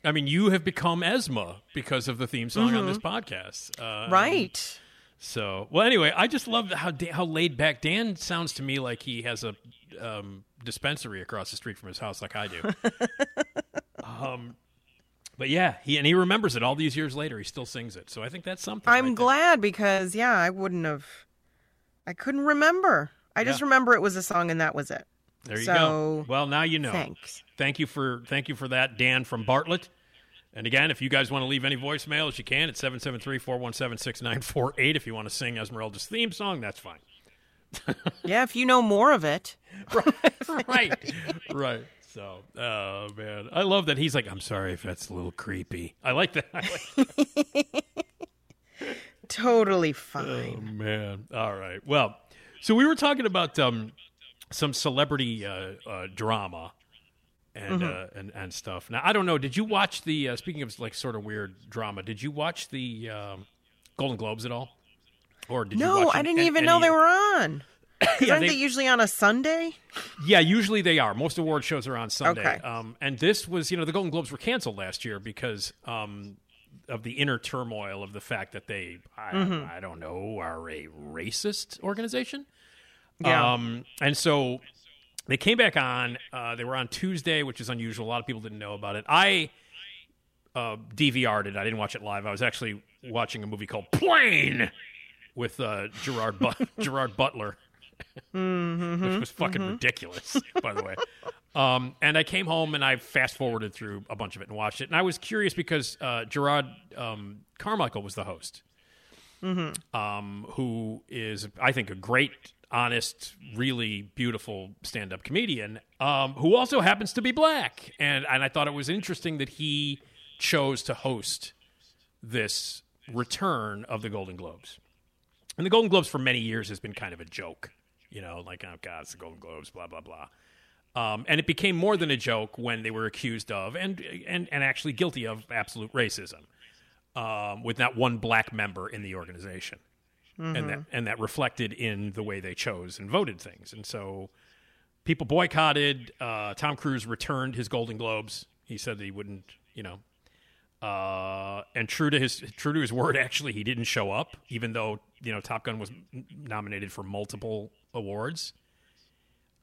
I mean, you have become Esma because of the theme song mm-hmm. on this podcast. Uh, right. So, well, anyway, I just love how da- how laid back Dan sounds to me. Like he has a um, dispensary across the street from his house, like I do. um, but yeah, he and he remembers it all these years later. He still sings it, so I think that's something. I'm right glad there. Because yeah, I wouldn't have. I couldn't remember. I yeah. just remember it was a song, and that was it. There you so, go. Well, now you know. Thanks. Thank you for thank you for that, Dan from Bartlett. And again, if you guys want to leave any voicemails, you can at seven seven three, four one seven, six nine four eight. If you want to sing Esmeralda's theme song, that's fine. Yeah, if you know more of it. Right, right, right. So, oh, man. I love that he's like, I'm sorry if that's a little creepy. I like that. I like that. Totally fine. Oh, man. All right. Well, so we were talking about um, some celebrity uh, uh, drama. And, mm-hmm. uh, and and stuff. Now, I don't know. Did you watch the, uh, speaking of like sort of weird drama, did you watch the um, Golden Globes at all? Or did no, you watch I didn't an, even any... know they were on. yeah, aren't they... they usually on a Sunday? Yeah, usually they are. Most award shows are on Sunday. Okay. Um, and this was, you know, the Golden Globes were canceled last year because um, of the inner turmoil of the fact that they, I, mm-hmm. I don't know, are a racist organization. Yeah. Um, and so... They came back on. Uh, they were on Tuesday, which is unusual. A lot of people didn't know about it. I uh, D V R'd it. I didn't watch it live. I was actually watching a movie called Plane with uh, Gerard Bu- Gerard Butler, mm-hmm, which was fucking mm-hmm. ridiculous, by the way. Um, and I came home and I fast-forwarded through a bunch of it and watched it. And I was curious because uh, Gerard um, Carmichael was the host, mm-hmm. um, who is, I think, a great... honest, really beautiful stand-up comedian um, who also happens to be black. And and I thought it was interesting that he chose to host this return of the Golden Globes. And the Golden Globes for many years has been kind of a joke. You know, like, oh, God, it's the Golden Globes, blah, blah, blah. Um, and it became more than a joke when they were accused of and and, and actually guilty of absolute racism um, with not one black member in the organization. Mm-hmm. And that and that reflected in the way they chose and voted things. And so people boycotted. Uh, Tom Cruise returned his Golden Globes. He said that he wouldn't, you know. Uh, and true to his true to his word, actually, he didn't show up, even though, you know, Top Gun was nominated for multiple awards.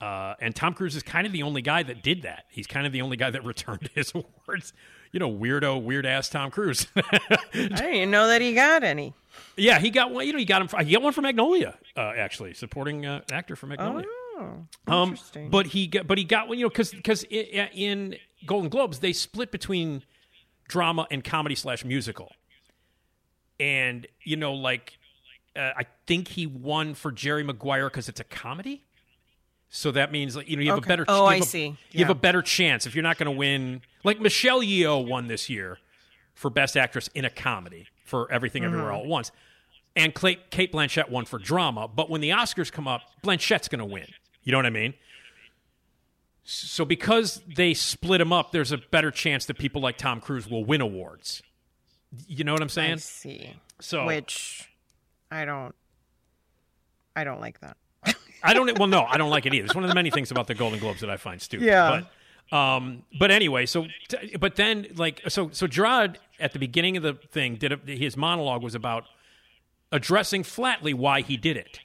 Uh, and Tom Cruise is kind of the only guy that did that. He's kind of the only guy that returned his awards. You know, weirdo, weird-ass Tom Cruise. I didn't know that he got any. Yeah, he got one. You know, he got him. He got one for Magnolia, uh, actually, supporting uh, actor for Magnolia. Oh, um, interesting. But he got, but he got one. You know, because because in Golden Globes they split between drama and comedy slash musical. And you know, like uh, I think he won for Jerry Maguire because it's a comedy. So that means, like, you know, you have okay. a better. Oh, I a, see. You yeah. have a better chance if you're not going to win. Like Michelle Yeoh won this year for Best Actress in a Comedy for Everything mm-hmm. Everywhere All at Once, and Clay, Cate Blanchett won for Drama. But when the Oscars come up, Blanchett's going to win. You know what I mean? So because they split them up, there's a better chance that people like Tom Cruise will win awards. You know what I'm saying? I see. So which I don't. I don't like that. I don't. Well, no, I don't like it either. It's one of the many things about the Golden Globes that I find stupid. Yeah. But, um, but anyway, so but then like so so Gerard at the beginning of the thing did a, his monologue was about addressing flatly why he did it.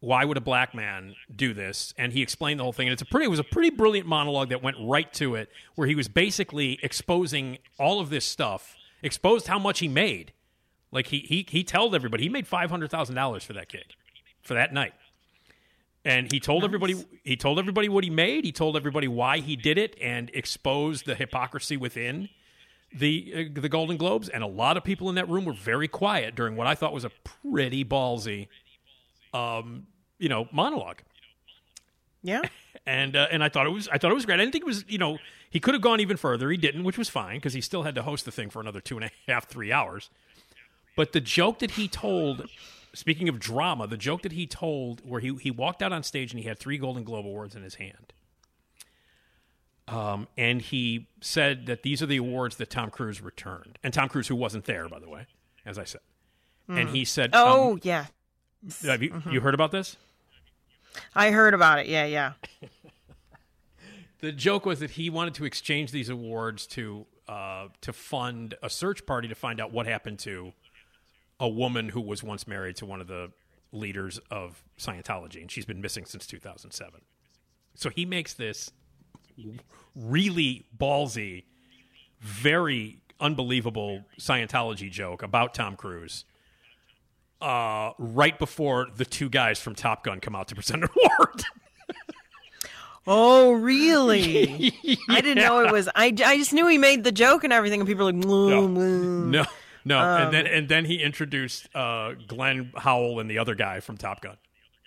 Why would a black man do this? And he explained the whole thing. And it's a pretty it was a pretty brilliant monologue that went right to it, where he was basically exposing all of this stuff, exposed how much he made. Like he he he told everybody he made five hundred thousand dollars for that kid, for that night. And he told nice. everybody he told everybody what he made. He told everybody why he did it and exposed the hypocrisy within the uh, the Golden Globes. And a lot of people in that room were very quiet during what I thought was a pretty ballsy, um, you know, monologue. Yeah. And uh, and I thought it was I thought it was great. I didn't think it was, you know, he could have gone even further. He didn't, which was fine because he still had to host the thing for another two and a half, three hours. But the joke that he told. Speaking of drama, the joke that he told where he, he walked out on stage and he had three Golden Globe Awards in his hand. Um, and he said that these are the awards that Tom Cruise returned. And Tom Cruise, who wasn't there, by the way, as I said. Mm. And he said... Oh, um, yeah. Have you, mm-hmm. you heard about this? I heard about it, yeah, yeah. The joke was that he wanted to exchange these awards to uh, to fund a search party to find out what happened to... a woman who was once married to one of the leaders of Scientology, and she's been missing since two thousand seven. So he makes this really ballsy, very unbelievable Scientology joke about Tom Cruise uh, right before the two guys from Top Gun come out to present an award. Oh, really? Yeah. I didn't know it was... I, I just knew he made the joke and everything, and people were like... No. no. No, um, and then and then he introduced uh, Glenn Howell and the other guy from Top Gun,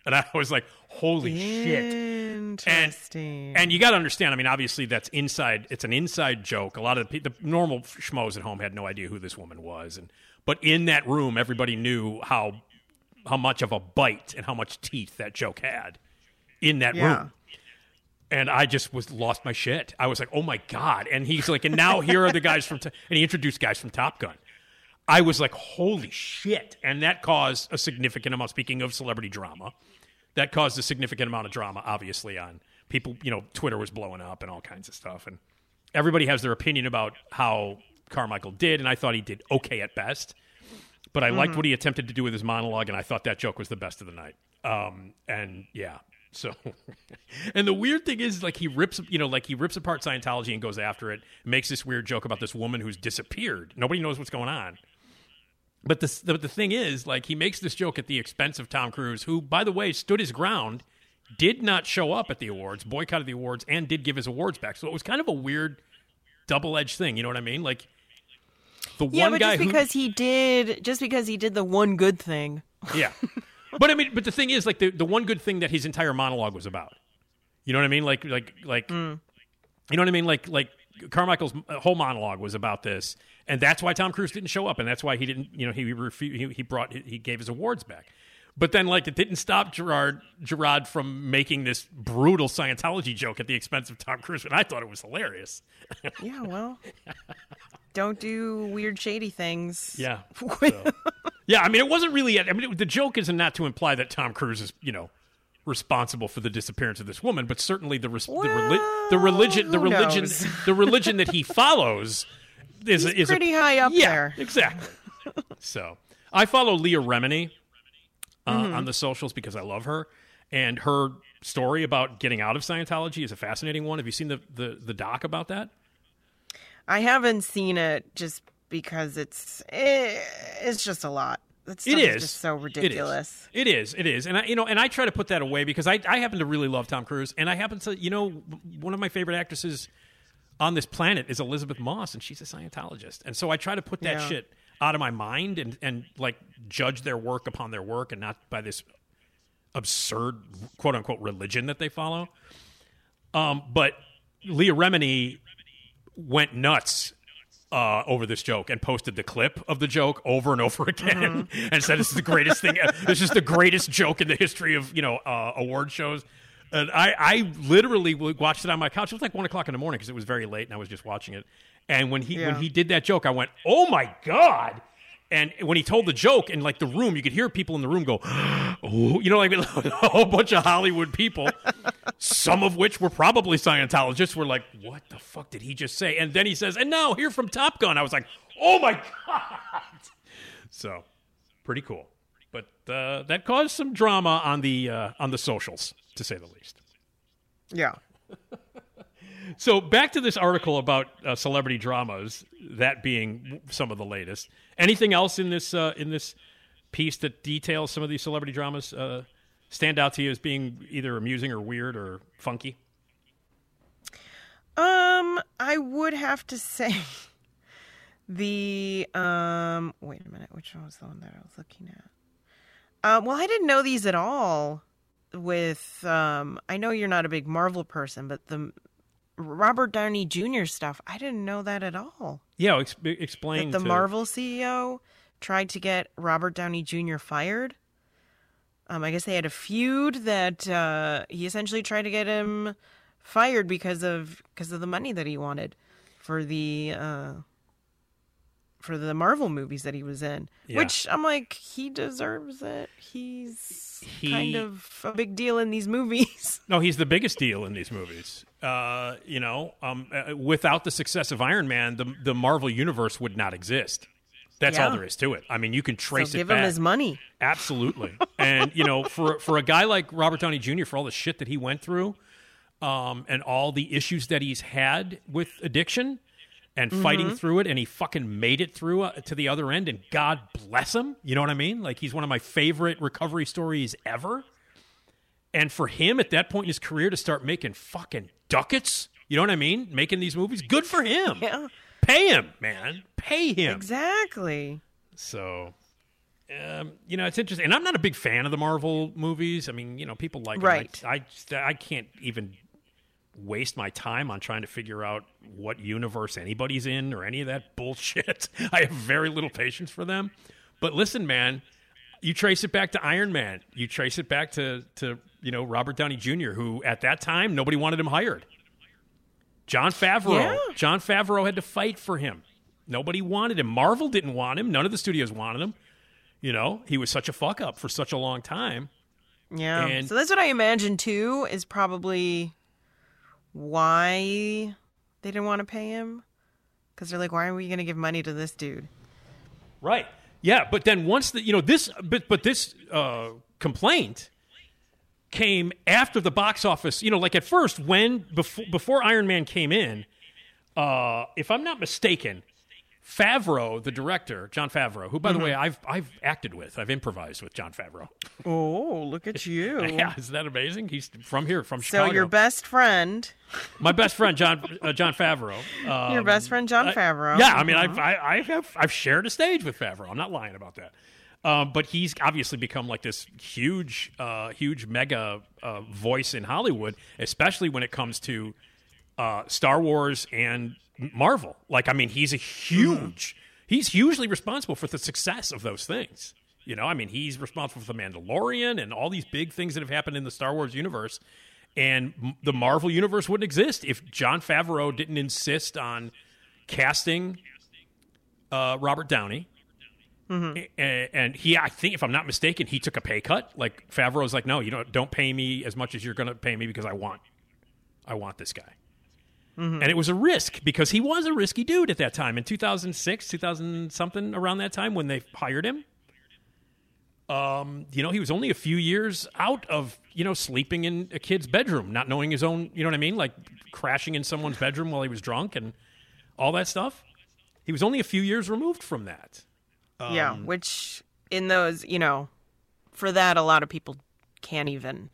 and I was like, "Holy interesting. Shit!" Interesting. And you got to understand. I mean, obviously, that's inside. It's an inside joke. A lot of the, the normal schmoes at home had no idea who this woman was, and but in that room, everybody knew how how much of a bite and how much teeth that joke had in that yeah. room. And I just was lost my shit. I was like, "Oh my God!" And he's like, "And now here are the guys from," and he introduced guys from Top Gun. I was like, holy shit. And that caused a significant amount, speaking of celebrity drama, that caused a significant amount of drama, obviously, on people, you know, Twitter was blowing up and all kinds of stuff. And everybody has their opinion about how Carmichael did, and I thought he did okay at best. But I mm-hmm. liked what he attempted to do with his monologue, and I thought that joke was the best of the night. Um, and, yeah, so. And the weird thing is, like, he rips, you know, like, he rips apart Scientology and goes after it, makes this weird joke about this woman who's disappeared. Nobody knows what's going on. But the, the the thing is, like, he makes this joke at the expense of Tom Cruise, who, by the way, stood his ground, did not show up at the awards, boycotted the awards, and did give his awards back. So it was kind of a weird double-edged thing. You know what I mean? Like, the yeah, one but guy just because who, he did just because he did the one good thing. Yeah, but I mean, but the thing is, like, the, the one good thing that his entire monologue was about. You know what I mean? Like, like, like, mm. you know what I mean? Like, like. Carmichael's whole monologue was about this, and that's why Tom Cruise didn't show up, and that's why he didn't, you know, he refu- he brought he gave his awards back. But then, like, it didn't stop Gerard Gerard from making this brutal Scientology joke at the expense of Tom Cruise, and I thought it was hilarious. Yeah, well, don't do weird, shady things. Yeah, so. Yeah. I mean, it wasn't really. I mean, it, the joke is not to imply that Tom Cruise is, you know, responsible for the disappearance of this woman, but certainly the res- well, the, reli- the religion the religion knows? the religion that he follows is, He's is pretty a, high up yeah, there. Exactly. So I follow Leah Remini uh, mm-hmm. on the socials because I love her, and her story about getting out of Scientology is a fascinating one. Have you seen the, the, the doc about that? I haven't seen it just because it's it, it's just a lot. That stuff it is. is just so ridiculous. It is. It is. It is. And I, you know, and I try to put that away because I, I happen to really love Tom Cruise, and I happen to, you know, one of my favorite actresses on this planet is Elizabeth Moss, and she's a Scientologist, and so I try to put that yeah. shit out of my mind and and like judge their work upon their work and not by this absurd quote unquote religion that they follow. Um, but Leah Remini went nuts Uh, over this joke and posted the clip of the joke over and over again mm-hmm. and said, "This is the greatest thing. This is the greatest joke in the history of, you know, uh, award shows." And I, I literally watched it on my couch. It was like one o'clock in the morning because it was very late and I was just watching it. And when he yeah. when he did that joke, I went, "Oh my God." And when he told the joke in like the room, you could hear people in the room go, "Oh," you know, like a whole bunch of Hollywood people, some of which were probably Scientologists, were like, "What the fuck did he just say?" And then he says, "And now here from Top Gun." I was like, "Oh my God." So pretty cool. But uh, that caused some drama on the uh, on the socials, to say the least. Yeah. So back to this article about uh, celebrity dramas, that being some of the latest. Anything else in this uh, in this piece that details some of these celebrity dramas uh, stand out to you as being either amusing or weird or funky? Um, I would have to say the um. Wait a minute, which one was the one that I was looking at? Uh, well, I didn't know these at all. With um, I know you're not a big Marvel person, but the Robert Downey Junior stuff, I didn't know that at all. Yeah, ex- explain. That the to... Marvel C E O tried to get Robert Downey Junior fired. Um, I guess they had a feud that uh, he essentially tried to get him fired because of because of the money that he wanted for the uh, for the Marvel movies that he was in. Yeah. Which I'm like, he deserves it. He's he... kind of a big deal in these movies. No, he's the biggest deal in these movies. Uh, you know, um, without the success of Iron Man, the the Marvel universe would not exist. That's yeah. all there is to it. I mean, you can trace so it back. Give him his money. Absolutely. And, you know, for, for a guy like Robert Downey Junior, for all the shit that he went through um, and all the issues that he's had with addiction and mm-hmm. fighting through it, and he fucking made it through uh, to the other end, and God bless him. You know what I mean? Like, he's one of my favorite recovery stories ever. And for him at that point in his career to start making fucking ducats, you know what I mean? Making these movies, good for him. Yeah. Pay him, man. Pay him. Exactly. So, um, you know, it's interesting. And I'm not a big fan of the Marvel movies. I mean, you know, people like right. them. I, I, I can't even waste my time on trying to figure out what universe anybody's in or any of that bullshit. I have very little patience for them. But listen, man, you trace it back to Iron Man. You trace it back to to... you know, Robert Downey Junior, who at that time, nobody wanted him hired. Jon Favreau. Yeah. Jon Favreau had to fight for him. Nobody wanted him. Marvel didn't want him. None of the studios wanted him. You know, he was such a fuck up for such a long time. Yeah. And so that's what I imagine, too, is probably why they didn't want to pay him. Because they're like, why are we going to give money to this dude? Right. Yeah. But then once the, you know, this, but, but this uh, complaint came after the box office, you know, like at first when before, before Iron Man came in, uh, if I'm not mistaken, Favreau, the director, Jon Favreau, who by mm-hmm. the way I've I've acted with, I've improvised with Jon Favreau. Oh, look at you! Yeah, isn't that amazing? He's from here, from Chicago. So your best friend, my best friend, John uh, Jon Favreau. Um, your best friend, Jon Favreau. I, yeah, I mean, mm-hmm. I've, I I have I've shared a stage with Favreau. I'm not lying about that. Um, but he's obviously become like this huge, uh, huge mega uh, voice in Hollywood, especially when it comes to uh, Star Wars and Marvel. Like, I mean, he's a huge, he's hugely responsible for the success of those things. You know, I mean, he's responsible for The Mandalorian and all these big things that have happened in the Star Wars universe. And m- the Marvel universe wouldn't exist if Jon Favreau didn't insist on casting uh, Robert Downey. Mm-hmm. And he, I think, if I'm not mistaken, he took a pay cut. Like Favreau's like, no, you don't, don't pay me as much as you're going to pay me because I want, I want this guy. Mm-hmm. And it was a risk because he was a risky dude at that time. In two thousand six, two thousand something, around that time when they hired him, um, you know, he was only a few years out of, you know, sleeping in a kid's bedroom, not knowing his own, you know what I mean? Like crashing in someone's bedroom while he was drunk and all that stuff. He was only a few years removed from that. Um, yeah, which in those, you know, for that, a lot of people can't even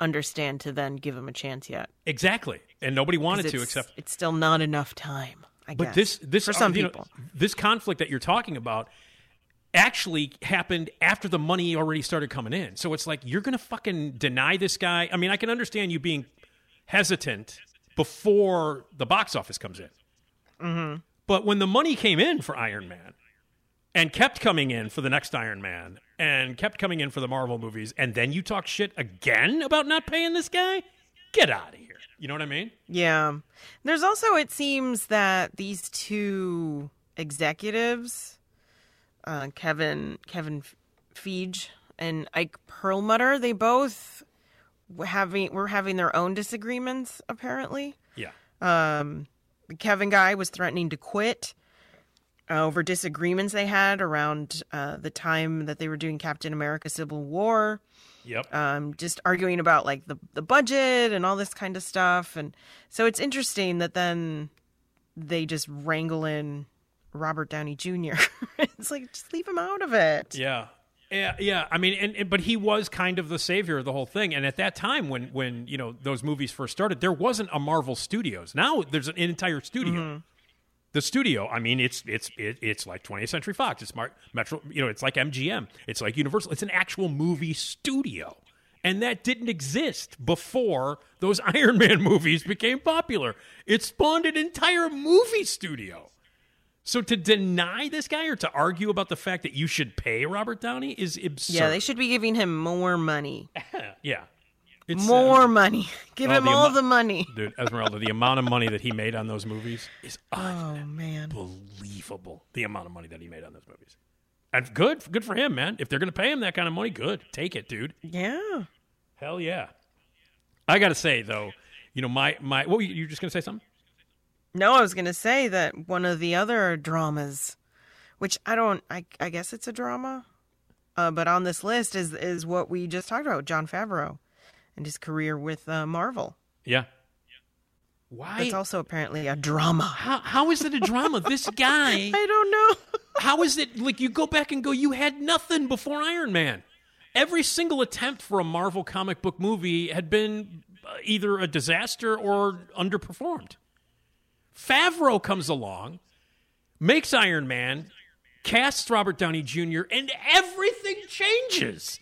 understand to then give him a chance yet. Exactly. And nobody wanted to, except it's still not enough time, I but guess. But this, this, for some uh, people. Know, this conflict that you're talking about actually happened after the money already started coming in. So it's like, you're going to fucking deny this guy. I mean, I can understand you being hesitant before the box office comes in. Mm-hmm. But when the money came in for Iron Man and kept coming in for the next Iron Man and kept coming in for the Marvel movies, and then you talk shit again about not paying this guy? Get out of here. You know what I mean? Yeah. There's also, it seems that these two executives, uh, Kevin Kevin Feige and Ike Perlmutter, they both were having, were having their own disagreements, apparently. Yeah. Um. Kevin guy was threatening to quit uh, over disagreements they had around uh, the time that they were doing Captain America Civil War. Yep. Um, just arguing about like the, the budget and all this kind of stuff. And so it's interesting that then they just wrangle in Robert Downey Junior It's like, just leave him out of it. Yeah. Yeah. Yeah. I mean, and, and but he was kind of the savior of the whole thing. And at that time when, when, you know, those movies first started, there wasn't a Marvel Studios. Now there's an entire studio. Mm-hmm. The studio, I mean, it's it's it, it's like twentieth Century Fox. It's Mar- Metro, you know, it's like M G M. It's like Universal. It's an actual movie studio. And that didn't exist before those Iron Man movies became popular. It spawned an entire movie studio. So to deny this guy or to argue about the fact that you should pay Robert Downey is absurd. Yeah, they should be giving him more money. Yeah. It's, more um, money. Give oh, him the all amo- the money. Dude, Esmeralda, the amount of money that he made on those movies is unbelievable. Oh, man. The amount of money that he made on those movies. And good, good for him, man. If they're going to pay him that kind of money, good. Take it, dude. Yeah. Hell yeah. I got to say, though, you know, my... my what, you were just going to say something? No, I was going to say that one of the other dramas, which I don't... I, I guess it's a drama, uh, but on this list is is what we just talked about, Jon Favreau. And his career with uh, Marvel. Yeah. Why? It's also apparently a drama. How, how is it a drama? This guy. I don't know. How is it? Like, you go back and go, you had nothing before Iron Man. Every single attempt for a Marvel comic book movie had been either a disaster or underperformed. Favreau comes along, makes Iron Man, casts Robert Downey Junior, and everything changes.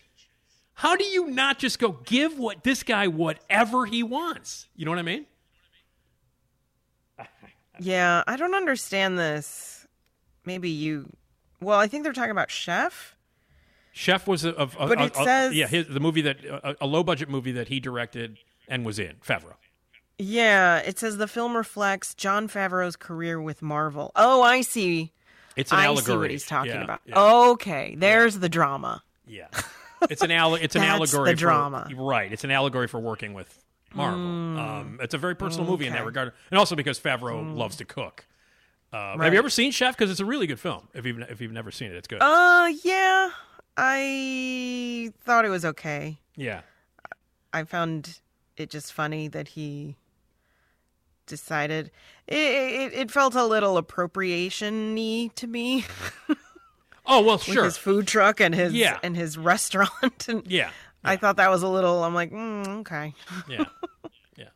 How do you not just go give what this guy whatever he wants? You know what I mean? Yeah, I don't understand this. Maybe you... Well, I think they're talking about Chef. Chef was a... a, a but it a, a, says... Yeah, his, the movie that... A, a low-budget movie that he directed and was in, Favreau. Yeah, it says the film reflects Jon Favreau's career with Marvel. Oh, I see. It's an I allegory. I see what he's talking yeah, about. Yeah. Okay, there's yeah. the drama. Yeah. It's an alle- it's an That's allegory the drama. For right. It's an allegory for working with Marvel. Mm. Um, it's a very personal okay. movie in that regard, and also because Favreau mm. loves to cook. Uh, right. Have you ever seen Chef? Because it's a really good film. If you've if you've never seen it, it's good. Uh, yeah, I thought it was okay. Yeah, I found it just funny that he decided it. It, it felt a little appropriation-y to me. Oh, well, sure. With his food truck and his yeah. and his restaurant. And yeah. yeah. I thought that was a little, I'm like, mm, okay. yeah. Yeah.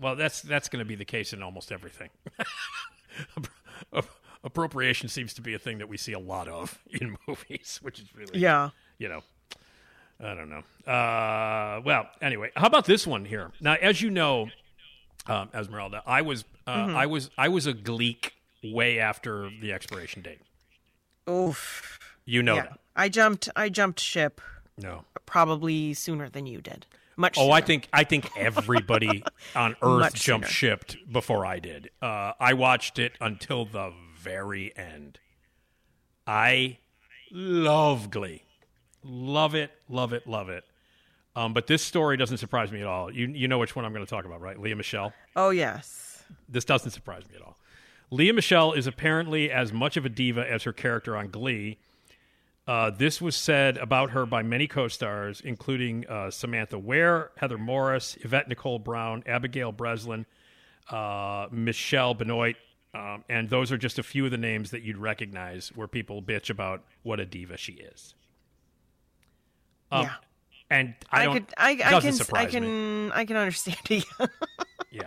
Well, that's that's going to be the case in almost everything. Appropriation seems to be a thing that we see a lot of in movies, which is really, yeah. you know, I don't know. Uh, well, anyway, how about this one here? Now, as you know, um, Esmeralda, I was, uh, mm-hmm. I was, I was a Gleek way after the expiration date. Oof. You know yeah. that. I jumped I jumped ship. No. Probably sooner than you did. Much sooner. Oh, I think I think everybody on Earth Much jumped sooner. Shipped before I did. Uh, I watched it until the very end. I love Glee. Love it, love it, love it. Um, but this story doesn't surprise me at all. You you know which one I'm going to talk about, right? Leah Michele? Oh, yes. This doesn't surprise me at all. Lea Michele is apparently as much of a diva as her character on Glee. Uh, this was said about her by many co-stars, including uh, Samantha Ware, Heather Morris, Yvette Nicole Brown, Abigail Breslin, uh, Michelle Benoit, um, and those are just a few of the names that you'd recognize where people bitch about what a diva she is. Um, yeah. And I, I don't, could, I, I can, I can, me. I can understand it. Yeah.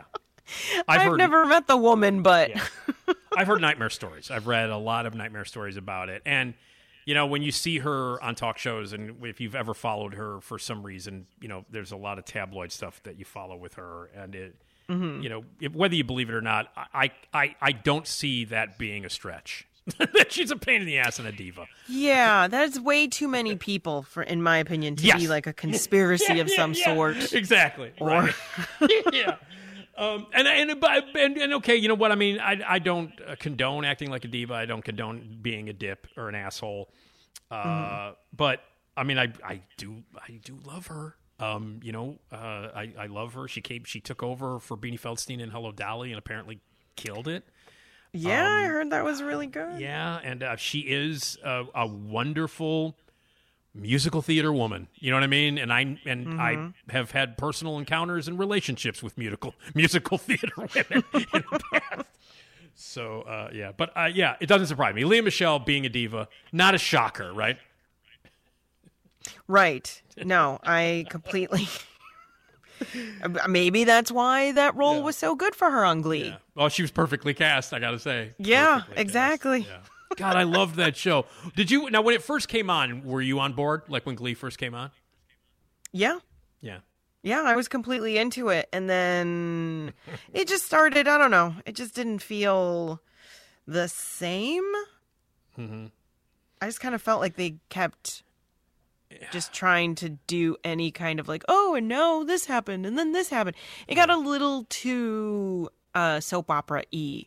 I've, I've heard, never met the woman, but yeah. I've heard nightmare stories. I've read a lot of nightmare stories about it. And, you know, when you see her on talk shows, and if you've ever followed her for some reason, you know, there's a lot of tabloid stuff that you follow with her. And it, mm-hmm. you know, it, whether you believe it or not, I, I, I don't see that being a stretch. That she's a pain in the ass and a diva. Yeah, that is way too many people, for, in my opinion, to yes. be like a conspiracy yeah, of yeah, some yeah. sort. Exactly. Or... Right. yeah. Um, and, and, and, and okay, you know what? I mean, I, I don't condone acting like a diva. I don't condone being a dip or an asshole. Uh, mm-hmm. But, I mean, I, I do I do love her. Um, you know, uh, I, I love her. She came. She took over for Beanie Feldstein in Hello, Dolly and apparently killed it. Yeah, um, I heard that was really good. Yeah, and uh, she is a, a wonderful musical theater woman. You know what I mean? And I and mm-hmm. I have had personal encounters and relationships with musical musical theater women in the past. So uh, yeah, but uh, yeah, it doesn't surprise me. Lea Michele being a diva, not a shocker, right? Right. No, I completely. Maybe that's why that role yeah. was so good for her on Glee. Yeah. Well, she was perfectly cast, I gotta say. Yeah, perfectly exactly. Yeah. God, I loved that show. Did you now when it first came on, were you on board? Like when Glee first came on? Yeah. Yeah. Yeah, I was completely into it. And then it just started, I don't know. It just didn't feel the same. Mm-hmm. I just kind of felt like they kept just trying to do any kind of like, oh, and no, this happened, and then this happened. It got a little too uh, soap opera-y,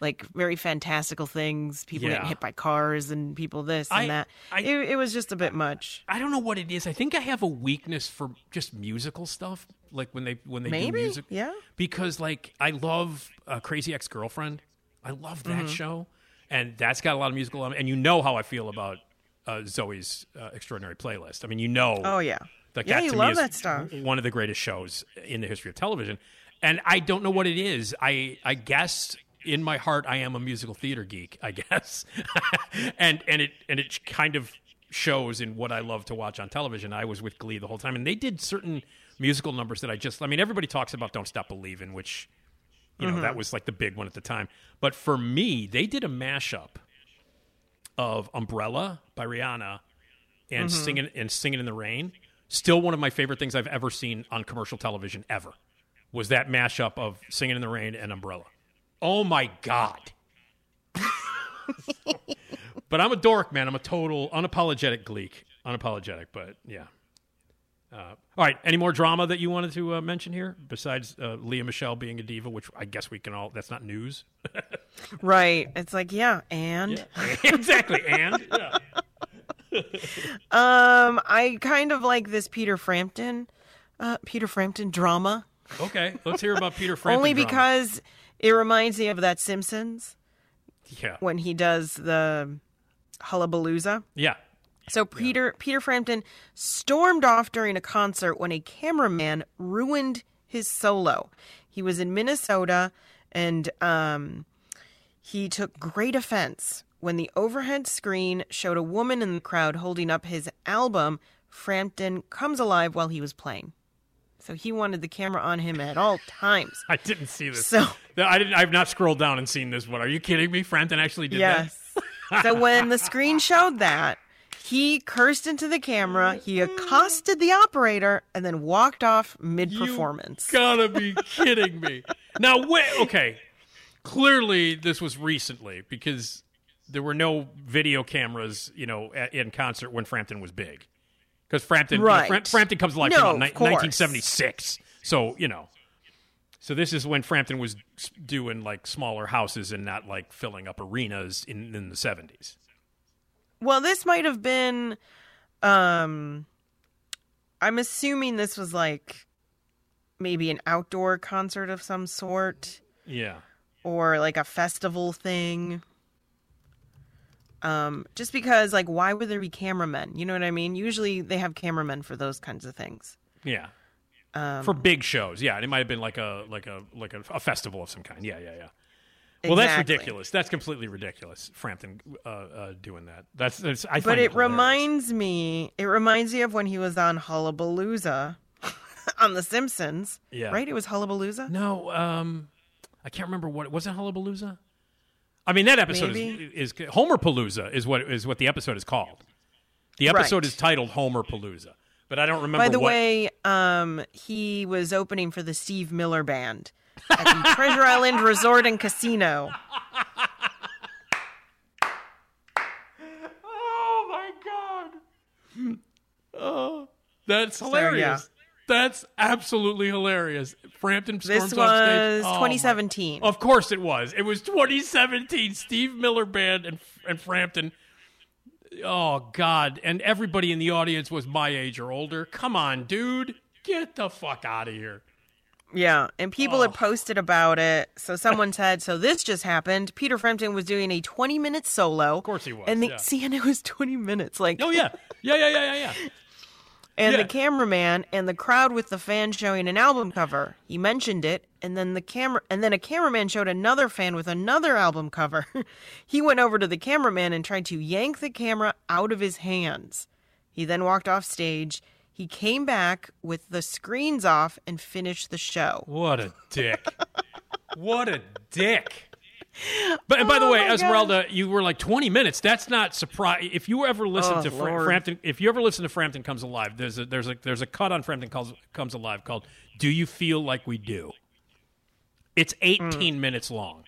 like very fantastical things, people yeah. getting hit by cars and people this and I, that. I, it, it was just a bit much. I don't know what it is. I think I have a weakness for just musical stuff, like when they when they Maybe? do music. Yeah. Because like I love uh, Crazy Ex-Girlfriend. I love that mm-hmm. show, and that's got a lot of musical elements. And you know how I feel about Uh, Zoe's uh, Extraordinary Playlist. I mean, you know. Oh, yeah. Like, yeah, that you to love me that stuff. One of the greatest shows in the history of television. And I don't know what it is. I, I guess in my heart, I am a musical theater geek, I guess. and and it and it kind of shows in what I love to watch on television. I was with Glee the whole time. And they did certain musical numbers that I just, I mean, everybody talks about Don't Stop Believin', which, you mm-hmm. know, that was like the big one at the time. But for me, they did a mashup of Umbrella by Rihanna and mm-hmm. singing and singing in the Rain. Still one of my favorite things I've ever seen on commercial television ever was that mashup of Singing in the Rain and Umbrella. Oh my God. But I'm a dork, man. I'm a total unapologetic Gleek. Unapologetic, but yeah. Uh, all right. Any more drama that you wanted to uh, mention here besides uh, Lea Michele being a diva, which I guess we can all, that's not news. Right. It's like, yeah. And yeah. Exactly. And yeah. um, I kind of like this Peter Frampton, uh, Peter Frampton drama. Okay. Let's hear about Peter Frampton. Only because drama. It reminds me of that Simpsons. Yeah. When he does the Hullabalooza. Yeah. So Peter yeah. Peter Frampton stormed off during a concert when a cameraman ruined his solo. He was in Minnesota, and um, he took great offense when the overhead screen showed a woman in the crowd holding up his album, Frampton Comes Alive, while he was playing. So he wanted the camera on him at all times. I didn't see this. So I didn't. I've not scrolled down and seen this one. Are you kidding me? Frampton actually did yes. that? Yes. So when the screen showed that, he cursed into the camera, he accosted the operator, and then walked off mid-performance. You gotta be kidding me. Now, wait, okay. Clearly, this was recently, because there were no video cameras, you know, at, in concert when Frampton was big. Because Frampton, right. you know, Framp- Frampton comes alive no, in ni- nineteen seventy-six. So, you know. So this is when Frampton was doing, like, smaller houses and not, like, filling up arenas in, in the seventies. Well, this might have been, um, I'm assuming this was like maybe an outdoor concert of some sort. Yeah. Or like a festival thing. Um, just because, like, why would there be cameramen? You know what I mean? Usually they have cameramen for those kinds of things. Yeah. Um, for big shows. Yeah. And it might have been like a, like a, like a, a festival of some kind. Yeah. Yeah. Yeah. Well, exactly. That's ridiculous. That's completely ridiculous. Frampton uh, uh, doing that. That's, that's I. But it, it reminds me. It reminds me of when he was on Hullabalooza on The Simpsons. Yeah. Right. It was Hullabalooza. No, um, I can't remember what it was. It Hullabalooza. I mean, that episode is, is Homer Palooza is what is what the episode is called. The episode right. is titled Homer Palooza, but I don't remember. By the what... way, um, he was opening for the Steve Miller Band. At the Treasure Island Resort and Casino. Oh my God! Oh, that's hilarious. So, yeah. That's absolutely hilarious. Frampton storms off stage. This was oh, twenty seventeen. My. Of course it was. It was twenty seventeen. Steve Miller Band and and Frampton. Oh God! And everybody in the audience was my age or older. Come on, dude, get the fuck out of here. Yeah, and people oh. had posted about it. So someone said, so this just happened. Peter Frampton was doing a twenty-minute solo. Of course he was. And the, yeah. see, and it was twenty minutes. Like, oh, yeah. Yeah, yeah, yeah, yeah, yeah. And yeah. the cameraman and the crowd with the fan showing an album cover. He mentioned it, and then the camera, and then a cameraman showed another fan with another album cover. He went over to the cameraman and tried to yank the camera out of his hands. He then walked off stage. He came back with the screens off and finished the show. What a dick. What a dick. But and by oh the way, Esmeralda, God. You were like twenty minutes. That's not surprising. If you ever listen oh, to Fra- Frampton, if you ever listen to Frampton Comes Alive, there's a there's a there's a cut on Frampton Comes, Comes Alive called Do You Feel Like We Do? It's eighteen mm. minutes long.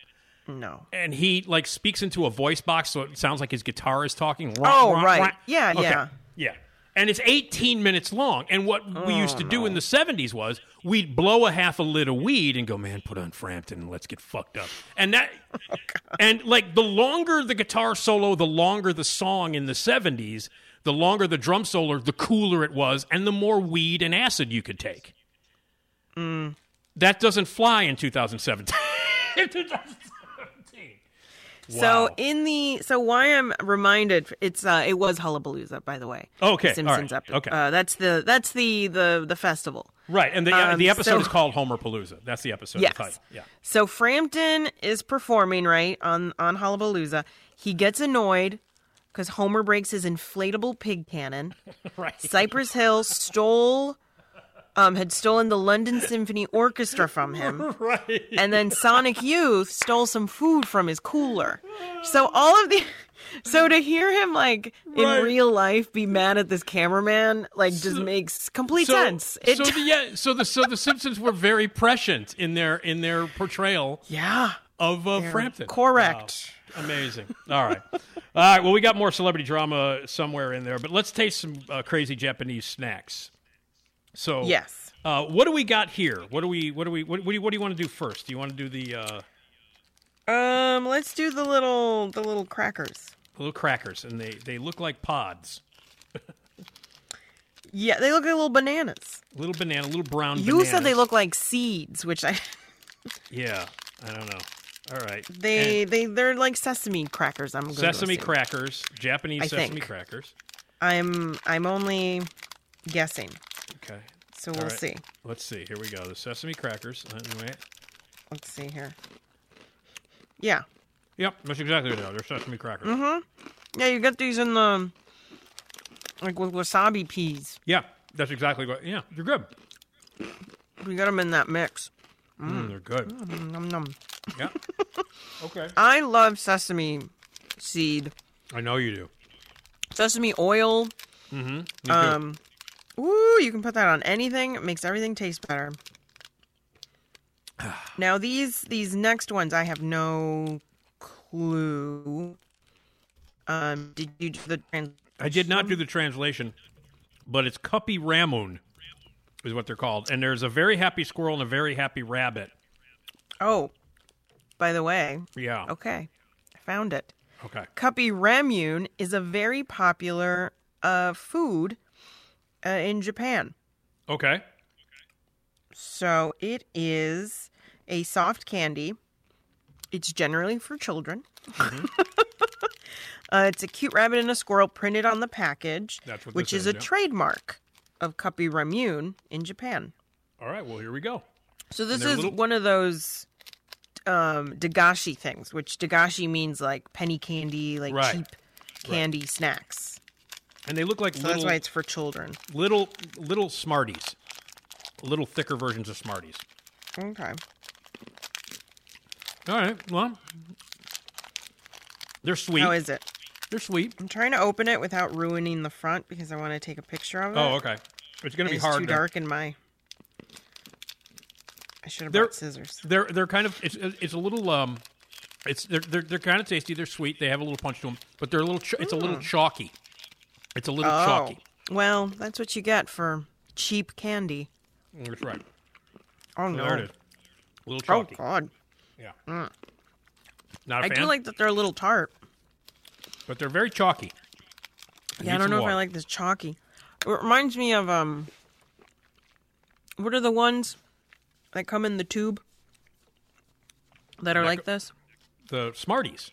No. And he like speaks into a voice box, so it sounds like his guitar is talking. Oh, wah, right. Wah. Yeah, okay. yeah. Yeah. And it's eighteen minutes long. And what oh, we used to no. do in the seventies was we'd blow a half a lid of weed and go, man, put on Frampton and let's get fucked up. And that, oh, and like the longer the guitar solo, the longer the song in the seventies, the longer the drum solo, the cooler it was, and the more weed and acid you could take. Mm. That doesn't fly in two thousand seventeen. In two thousand seventeen. Wow. So in the so why I'm reminded it's uh, it was Hullabalooza, by the way. Okay, the Simpsons all right. episode. Okay, uh, that's the that's the, the the festival. Right, and the um, the episode so, is called Homer Palooza. That's the episode. Yes. Title. Yeah. So Frampton is performing right on on Hullabalooza. He gets annoyed because Homer breaks his inflatable pig cannon. Right. Cypress Hill stole. Um, had stolen the London Symphony Orchestra from him. Right. And then Sonic Youth stole some food from his cooler. So all of the... So to hear him, like, right. in real life be mad at this cameraman, like, so, just makes complete so, sense. It... So, the, yeah, so, the, so the Simpsons were very prescient in their in their portrayal yeah. of uh, Frampton. Correct. Wow. Amazing. All right. All right, well, we got more celebrity drama somewhere in there, but let's taste some uh, crazy Japanese snacks. So yes, uh, what do we got here? What do we? What do we? What, what do you? What do you want to do first? Do you want to do the? Uh... Um, let's do the little the little crackers. The little crackers, and they, they look like pods. Yeah, they look like little bananas. Little banana, little brown. You bananas. Said they look like seeds, which I. Yeah, I don't know. All right, they and they they're like sesame crackers. I'm sesame go crackers, Japanese I sesame think. Crackers. I'm I'm only guessing. Okay. So we'll right. see. Let's see. Here we go. The sesame crackers. Anyway. Let's see here. Yeah. Yep. That's exactly what they are. They're sesame crackers. Mm-hmm. Yeah, you get these in the, like, with wasabi peas. Yeah. That's exactly what, yeah. They're good. You get them in that mix. Mm. Mm, they're good. Mm, nom, nom. Yeah. Okay. I love sesame seed. I know you do. Sesame oil. Mm-hmm. You um. Too. Ooh, you can put that on anything. It makes everything taste better. Now, these these next ones, I have no clue. Um, did you do the translation? I did not do the translation, but it's Cuppy Ramun is what they're called. And there's a very happy squirrel and a very happy rabbit. Oh, by the way. Yeah. Okay. I found it. Okay. Cuppy Ramun is a very popular uh, food. Uh, in Japan. Okay. So it is a soft candy It's generally for children. Mm-hmm. uh, it's a cute rabbit and a squirrel printed on the package, That's what which is, is a yeah. trademark of Cuppy Ramune in Japan. All right, well, here we go. So this is little... one of those um, Dagashi things, which Dagashi means like penny candy, like right. cheap candy right. snacks. And they look like so little... That's why it's for children. Little, little Smarties. Little thicker versions of Smarties. Okay. All right, well, they're sweet. How is it? They're sweet. I'm trying to open it without ruining the front because I want to take a picture of it. Oh, okay. It's going to be hard. It's too to... dark in my... I should have they're, brought scissors. They're they're kind of it's it's a little um, it's they're they're, they're kind of tasty. They're sweet. They have a little punch to them, but they're a little. Ch- it's a little chalky. It's a little oh. chalky. Well, that's what you get for cheap candy. That's right. Oh no! There it is. A little chalky. Oh god. Yeah. Mm. Not a fan? I do like that they're a little tart, but they're very chalky. You yeah, I don't know water. if I like this chalky. It reminds me of um. What are the ones that come in the tube that are that, like this? The Smarties.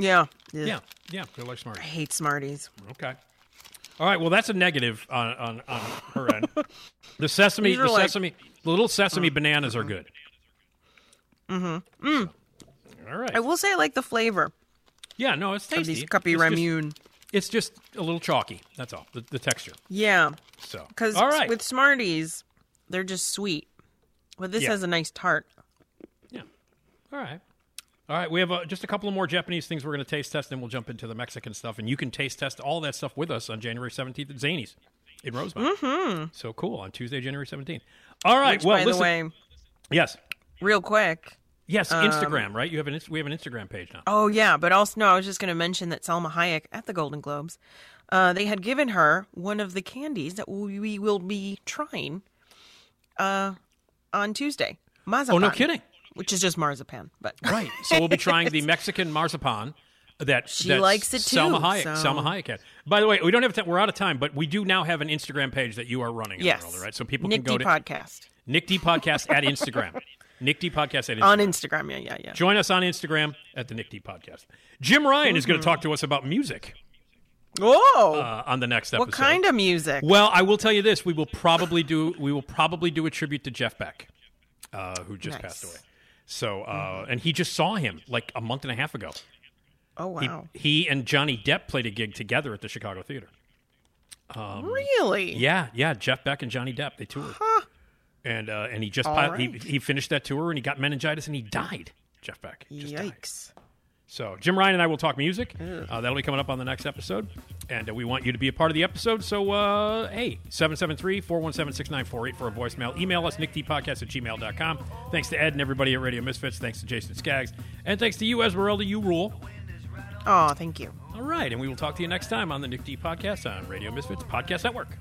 Yeah. Yeah. Yeah. yeah they're like Smarties. I hate Smarties. Okay. All right. Well, that's a negative on, on, on her end. The sesame, the like, sesame, the little sesame mm, bananas are good. Mm-hmm. Mm. So, all right. I will say I like the flavor. Yeah. No, it's tasty. Of these Cuppy Ramune. It's just a little chalky. That's all. The, the texture. Yeah. So. Because right. with Smarties, they're just sweet. Well, this yeah. has a nice tart. Yeah. All right. All right. We have uh, just a couple of more Japanese things we're going to taste test, then we'll jump into the Mexican stuff. And you can taste test all that stuff with us on January seventeenth at Zanies in Rosemont. Mm-hmm. So cool. On Tuesday, January seventeenth. All right. Which, well, by listen, the way, yes. Real quick. Yes. Um, Instagram, right? You have an we have an Instagram page now. Oh, yeah. But also, no, I was just going to mention that Salma Hayek at the Golden Globes, uh, they had given her one of the candies that we will be trying. Uh. On Tuesday, marzipan. Oh, no kidding! Which is just marzipan, but right. So we'll be trying the Mexican marzipan that she that likes it too. Salma Hayek. So. Salma Hayek. Had. By the way, we don't have time. We're out of time, but we do now have an Instagram page that you are running. Yes, Esmeralda, right. So people Nick can go D to podcast. Nick D podcast at Instagram. Nick D podcast at Instagram. On Instagram. Yeah, yeah, yeah. Join us on Instagram at the Nick D podcast. Jim Ryan mm-hmm. is going to talk to us about music. Oh, uh, on the next episode. What kind of music? Well, I will tell you this: we will probably do we will probably do a tribute to Jeff Beck, uh, who just nice. passed away. So, uh, mm-hmm. and he just saw him like a month and a half ago. Oh wow! He, he and Johnny Depp played a gig together at the Chicago Theater. Um, really? Yeah, yeah. Jeff Beck and Johnny Depp they toured, huh. and uh, and he just pil- right. he, he finished that tour and he got meningitis and he died. Jeff Beck. Just Yikes. Died. So Jim Ryan and I will talk music. Uh, that'll be coming up on the next episode. And uh, we want you to be a part of the episode. So, uh, hey, seven seven three, four one seven, six nine four eight for a voicemail. Email us, nick d podcast at gmail dot com. Thanks to Ed and everybody at Radio Misfits. Thanks to Jason Skaggs. And thanks to you, Esmeralda. You rule. Oh, thank you. All right. And we will talk to you next time on the Nick D Podcast on Radio Misfits Podcast Network.